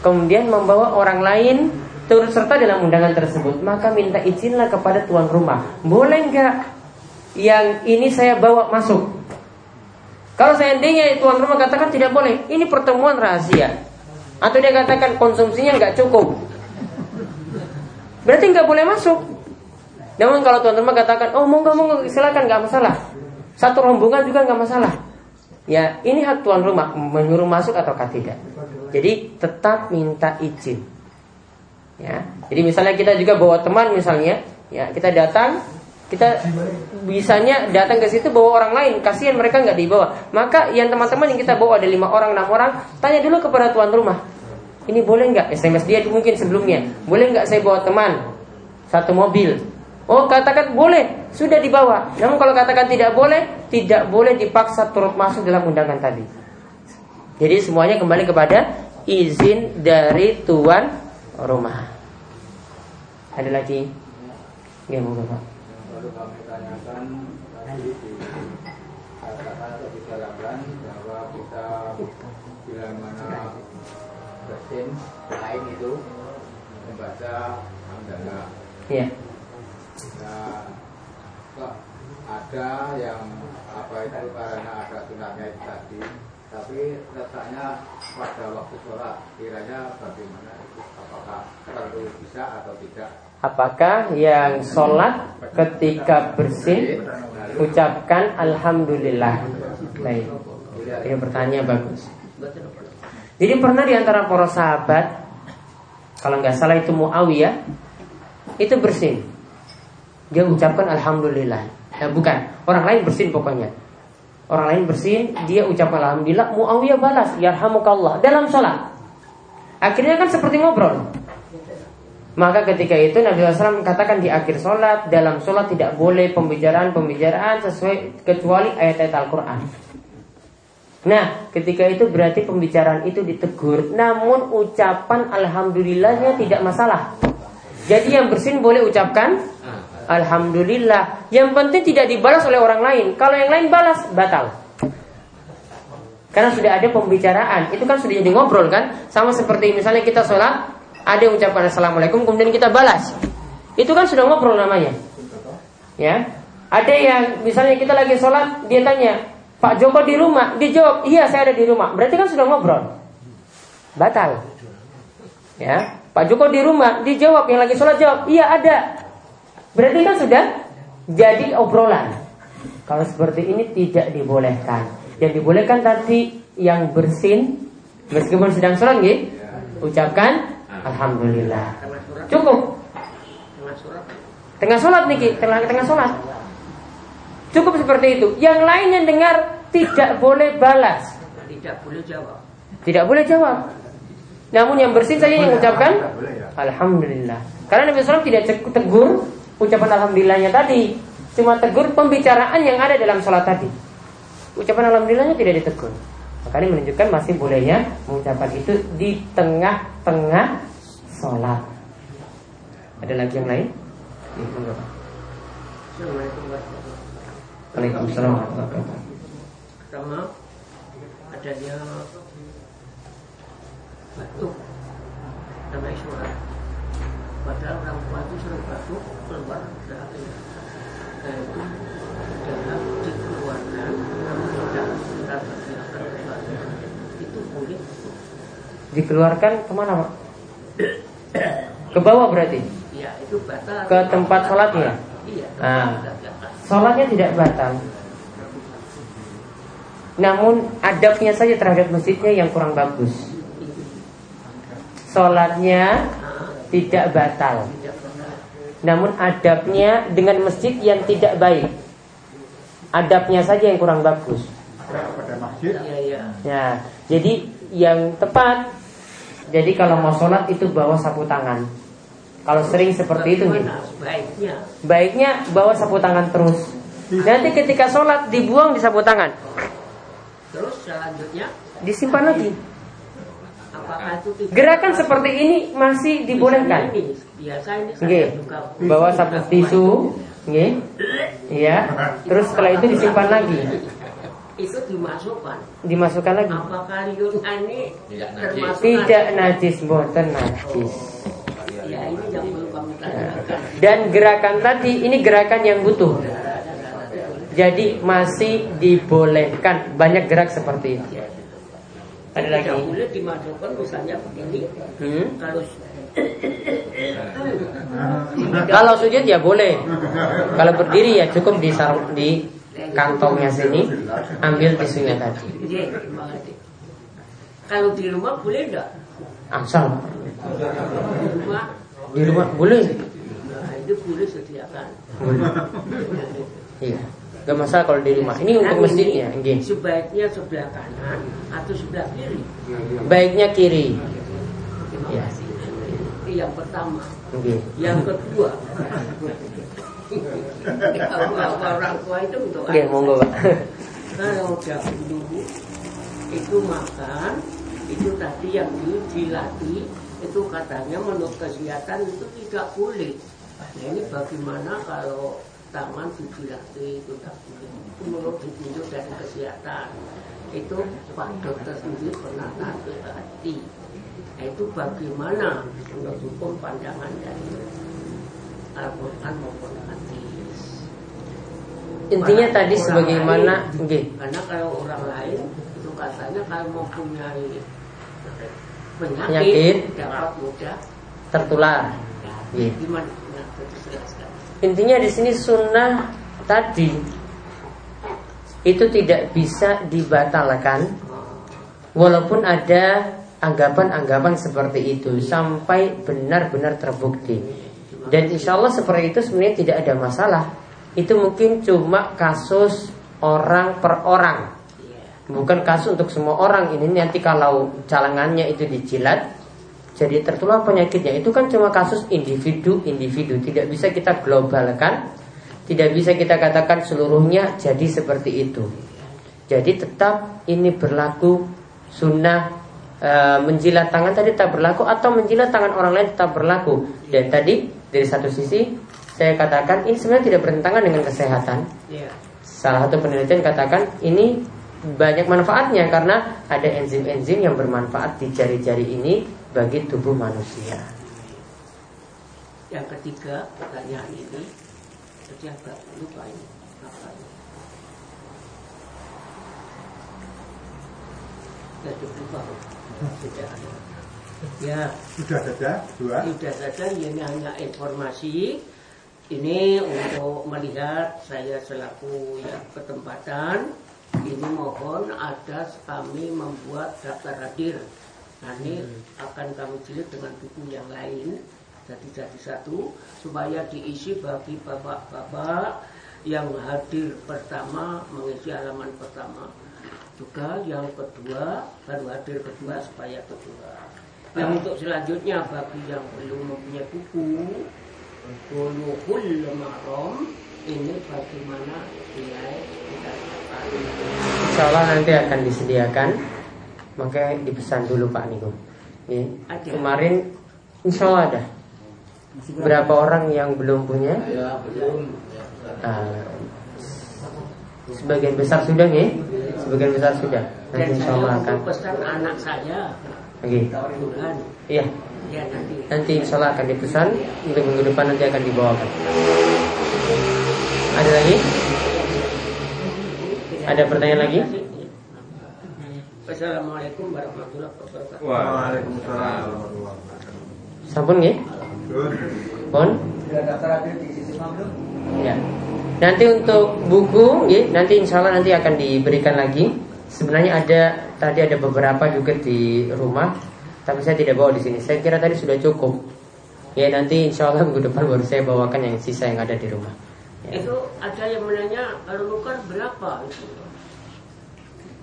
kemudian membawa orang lain turut serta dalam undangan tersebut, maka minta izinlah kepada tuan rumah, boleh nggak yang ini saya bawa masuk? Kalau seandainya tuan rumah katakan tidak boleh, ini pertemuan rahasia, atau dia katakan konsumsinya nggak cukup, berarti nggak boleh masuk. Namun kalau tuan rumah katakan, oh monggo silakan, nggak masalah, satu rombongan juga nggak masalah, ya ini hak tuan rumah menyuruh masuk ataukah tidak. Jadi tetap minta izin. Ya, jadi misalnya kita juga bawa teman misalnya, ya kita datang, kita bisanya datang ke situ bawa orang lain, kasihan mereka nggak dibawa. Maka yang teman-teman yang kita bawa ada 5 orang, 6 orang, tanya dulu kepada tuan rumah, ini boleh nggak? SMS dia mungkin sebelumnya, boleh nggak saya bawa teman 1 mobil? Oh katakan boleh, sudah dibawa. Namun kalau katakan tidak boleh dipaksa turut masuk dalam undangan tadi. Jadi semuanya kembali kepada izin dari tuan rumah. Ada lagi? Ya, monggo Pak. Lalu kami tanyakan tadi dikatakan atau dijelaskan bahwa kita bila mana bersin lain itu membaca hamdalah. Iya. Nah, kok ada yang apa itu karena ada sunatnya itu tadi, tapi letaknya pada waktu sholat, kiranya bagaimana itu, apakah perlu bisa atau tidak? Apakah yang sholat ketika bersin ucapkan alhamdulillah? Baik, ini pertanyaan bagus. Jadi pernah diantara para sahabat, kalau nggak salah itu Muawiyah, itu bersin, dia ucapkan alhamdulillah. Nah, bukan, orang lain bersin pokoknya. Orang lain bersin, dia ucapkan alhamdulillah, Muawiyah balas yarhamukallah dalam sholat. Akhirnya kan seperti ngobrol. Maka ketika itu Nabi SAW katakan di akhir sholat, dalam sholat tidak boleh pembicaraan-pembicaraan sesuai kecuali ayat-ayat Al-Quran. Nah, ketika itu berarti pembicaraan itu ditegur, namun ucapan alhamdulillahnya tidak masalah. Jadi yang bersin boleh ucapkan alhamdulillah, yang penting tidak dibalas oleh orang lain. Kalau yang lain balas, batal. Karena sudah ada pembicaraan, itu kan sudah jadi ngobrol kan. Sama seperti misalnya kita sholat, ada yang ucapkan assalamualaikum, kemudian kita balas, itu kan sudah ngobrol namanya. Ya, ada yang misalnya kita lagi sholat, dia tanya Pak Joko di rumah, dia jawab iya saya ada di rumah, berarti kan sudah ngobrol, batal. Ya, Pak Joko di rumah, dia jawab, yang lagi sholat jawab iya ada, berarti kan sudah jadi obrolan. Kalau seperti ini tidak dibolehkan. Yang dibolehkan tadi yang bersin meskipun sedang sholat gitu, ucapkan alhamdulillah. Cukup. Tengah sholat niki, tengah sholat. Cukup seperti itu. Yang lain yang dengar tidak boleh balas. Tidak boleh jawab. Namun yang bersin saja yang mengucapkan Alhamdulillah. Karena Nabi SAW tidak tegur ucapan Alhamdulillahnya tadi, cuma tegur pembicaraan yang ada dalam sholat tadi. Ucapan Alhamdulillahnya tidak ditegur. Makanya menunjukkan masih bolehnya mengucapkan itu di tengah-tengah sholat. Ada lagi yang lain? Waalaikumsalam warahmatullahi wabarakatuh. Pertama, adanya batuk dengan suara. Padahal orang tua itu suruh batuk keluar darahnya. Nah itu darah dikeluarkan, namun tidak kita bagikan keluarnya. Itu boleh. Dikeluarkan kemana, Pak? Ke bawah berarti? Iya, itu batal. Ke tempat sholatnya? Iya. Nah, sholatnya tidak batal. Namun adabnya saja terhadap masjidnya yang kurang bagus. Sholatnya tidak batal, namun adabnya dengan masjid yang tidak baik. Adabnya saja yang kurang bagus. Ya, jadi yang tepat. Jadi kalau mau sholat itu bawa sapu tangan. Kalau sering seperti itu gitu. Baiknya bawa sapu tangan terus. Nanti ketika sholat dibuang di sapu tangan. Terus selanjutnya disimpan lagi. Gerakan seperti ini masih dibolehkan. Nggih. Bawa sapu tisu, nggih. Iya. Terus setelah itu disimpan lagi. Itu dimasukkan. Dimasukkan lagi. Apakah riun ini termasuk tidak najis, mboten najis. Ya, ini jangan lupa melakukan. Dan gerakan tadi ini gerakan yang butuh. Jadi masih dibolehkan. Banyak gerak seperti itu. Ada lagi. Tidak boleh dimasukkan misalnya begini. Kalau kalau sujud ya boleh. Kalau berdiri ya cukup di kantongnya sini. Ambil tisunya tadi. Kalau di rumah boleh enggak? Asal. Di rumah boleh. Nah, itu boleh sediakan. Iya. Gak masalah kalau di rumah. Ini untuk masjidnya. Sebaiknya sebelah kanan atau sebelah kiri. Baiknya kiri. Ya. Yang pertama. Yang kedua. Orang tua itu untuk apa? Monggo, Pak. Kalau udah dulu itu makan, itu tadi yang dilatih itu katanya menurut kesehatan itu tidak boleh. Nah, ini bagaimana kalau taman dibilati itu tak boleh, itu menurut ditunjuk dari kesehatan. Itu Pak Dokter sendiri pernah sakit hati. Nah, itu bagaimana menurut hukum pandangan dari Al-Quran maupun hadis. Intinya tadi sebagaimana lain, karena kalau orang lain itu katanya kalau mempunyai penyakit dapat mudah tertular. Gimana? Intinya di sini sunnah tadi itu tidak bisa dibatalkan, walaupun ada anggapan-anggapan seperti itu sampai benar-benar terbukti. Dan insya Allah seperti itu sebenarnya tidak ada masalah. Itu mungkin cuma kasus orang per orang, bukan kasus untuk semua orang. Ini nanti kalau calangannya itu dijilat jadi tertular penyakitnya. Itu kan cuma kasus individu-individu. Tidak bisa kita globalkan. Tidak bisa kita katakan seluruhnya jadi seperti itu. Jadi tetap ini berlaku sunnah menjilat tangan tadi tetap berlaku, atau menjilat tangan orang lain tetap berlaku. Dan tadi dari satu sisi saya katakan ini sebenarnya tidak bertentangan dengan kesehatan. Salah satu penelitian katakan ini banyak manfaatnya karena ada enzim-enzim yang bermanfaat di jari-jari ini bagi tubuh manusia. Yang ketiga, pertanyaan ini setiap lupa ini apa? Sudah lupa. Sudah ada. Ya, sudah saja. Dua. Sudah saja. Ini hanya informasi. Ini untuk melihat saya selaku yang bertempatan. Ini mohon ada kami membuat daftar hadir. Nah, ini akan kami jilid dengan buku yang lain, jadi satu, supaya diisi bagi bapak-bapak yang hadir pertama mengisi halaman pertama, juga yang kedua baru hadir kedua supaya kedua. Nah, untuk selanjutnya bagi yang belum mempunyai buku Bulughul Maram, ini bagaimana nilai kita dapat? Insyaallah nanti akan disediakan, makanya dipesan dulu Pak Niko. Ya. Kemarin insyaallah ada. Berapa orang yang belum punya? Ya, belum. Sebagian besar sudah ya? Sebagian besar sudah. Nanti insyaallah akan. Pesan anak saya. Okay. Iya. Ya, nanti insya Allah akan dipesan untuk minggu depan, nanti akan dibawakan. Ada lagi? Ada pertanyaan lagi? Assalamualaikum warahmatullahi wabarakatuh. Waalaikumsalam. Sampun nggih? Pun? Sudah daftar hadir di sisi belum? Ya. Nanti untuk buku, nggih, nanti insya Allah nanti akan diberikan lagi. Sebenarnya ada, tadi ada beberapa juga di rumah, tapi saya tidak bawa di sini. Saya kira tadi sudah cukup. Ya, nanti insya Allah minggu depan baru saya bawakan yang sisa yang ada di rumah. Ya. Itu ada yang menanya rukan berapa itu?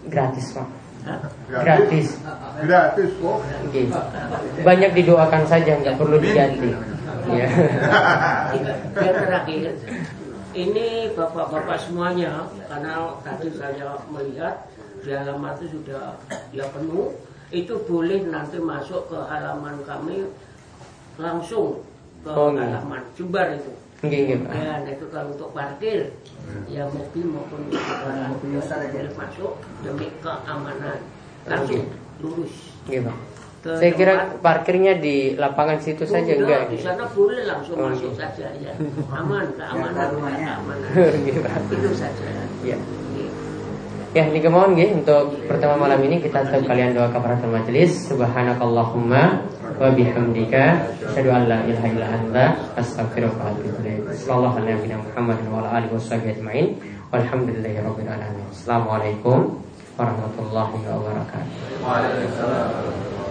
Gratis Pak. Hah? Gratis. Gratis kok. Okay. Banyak didoakan saja, nggak perlu diganti. Ya. Yang terakhir, ini bapak-bapak semuanya, karena tadi saya melihat di halaman itu sudah ya penuh, itu boleh nanti masuk ke halaman kami langsung ke halaman Jember itu. Dan itu kalau untuk parkir, ya mobil maupun kendaraan boleh masuk demi keamanan langsung lurus. Saya kira parkirnya di lapangan situ saja enggak? Di sana boleh langsung masuk saja ya, aman, keamanan rumahnya aman. Itu saja. Ya. Ya, ini kemohon nggih untuk pertemuan malam ini kita tetap kalian doa kafaratul majelis. Subhanakallahumma wa bihamdika asyhadu an la ilaha illa anta astaghfiruka wa atubu ilaik. Sallallahu alaihi wa ala alihi washabbihi ajmain. Walhamdulillahirabbil alamin. Assalamualaikum warahmatullahi wabarakatuh. Waalaikumsalam.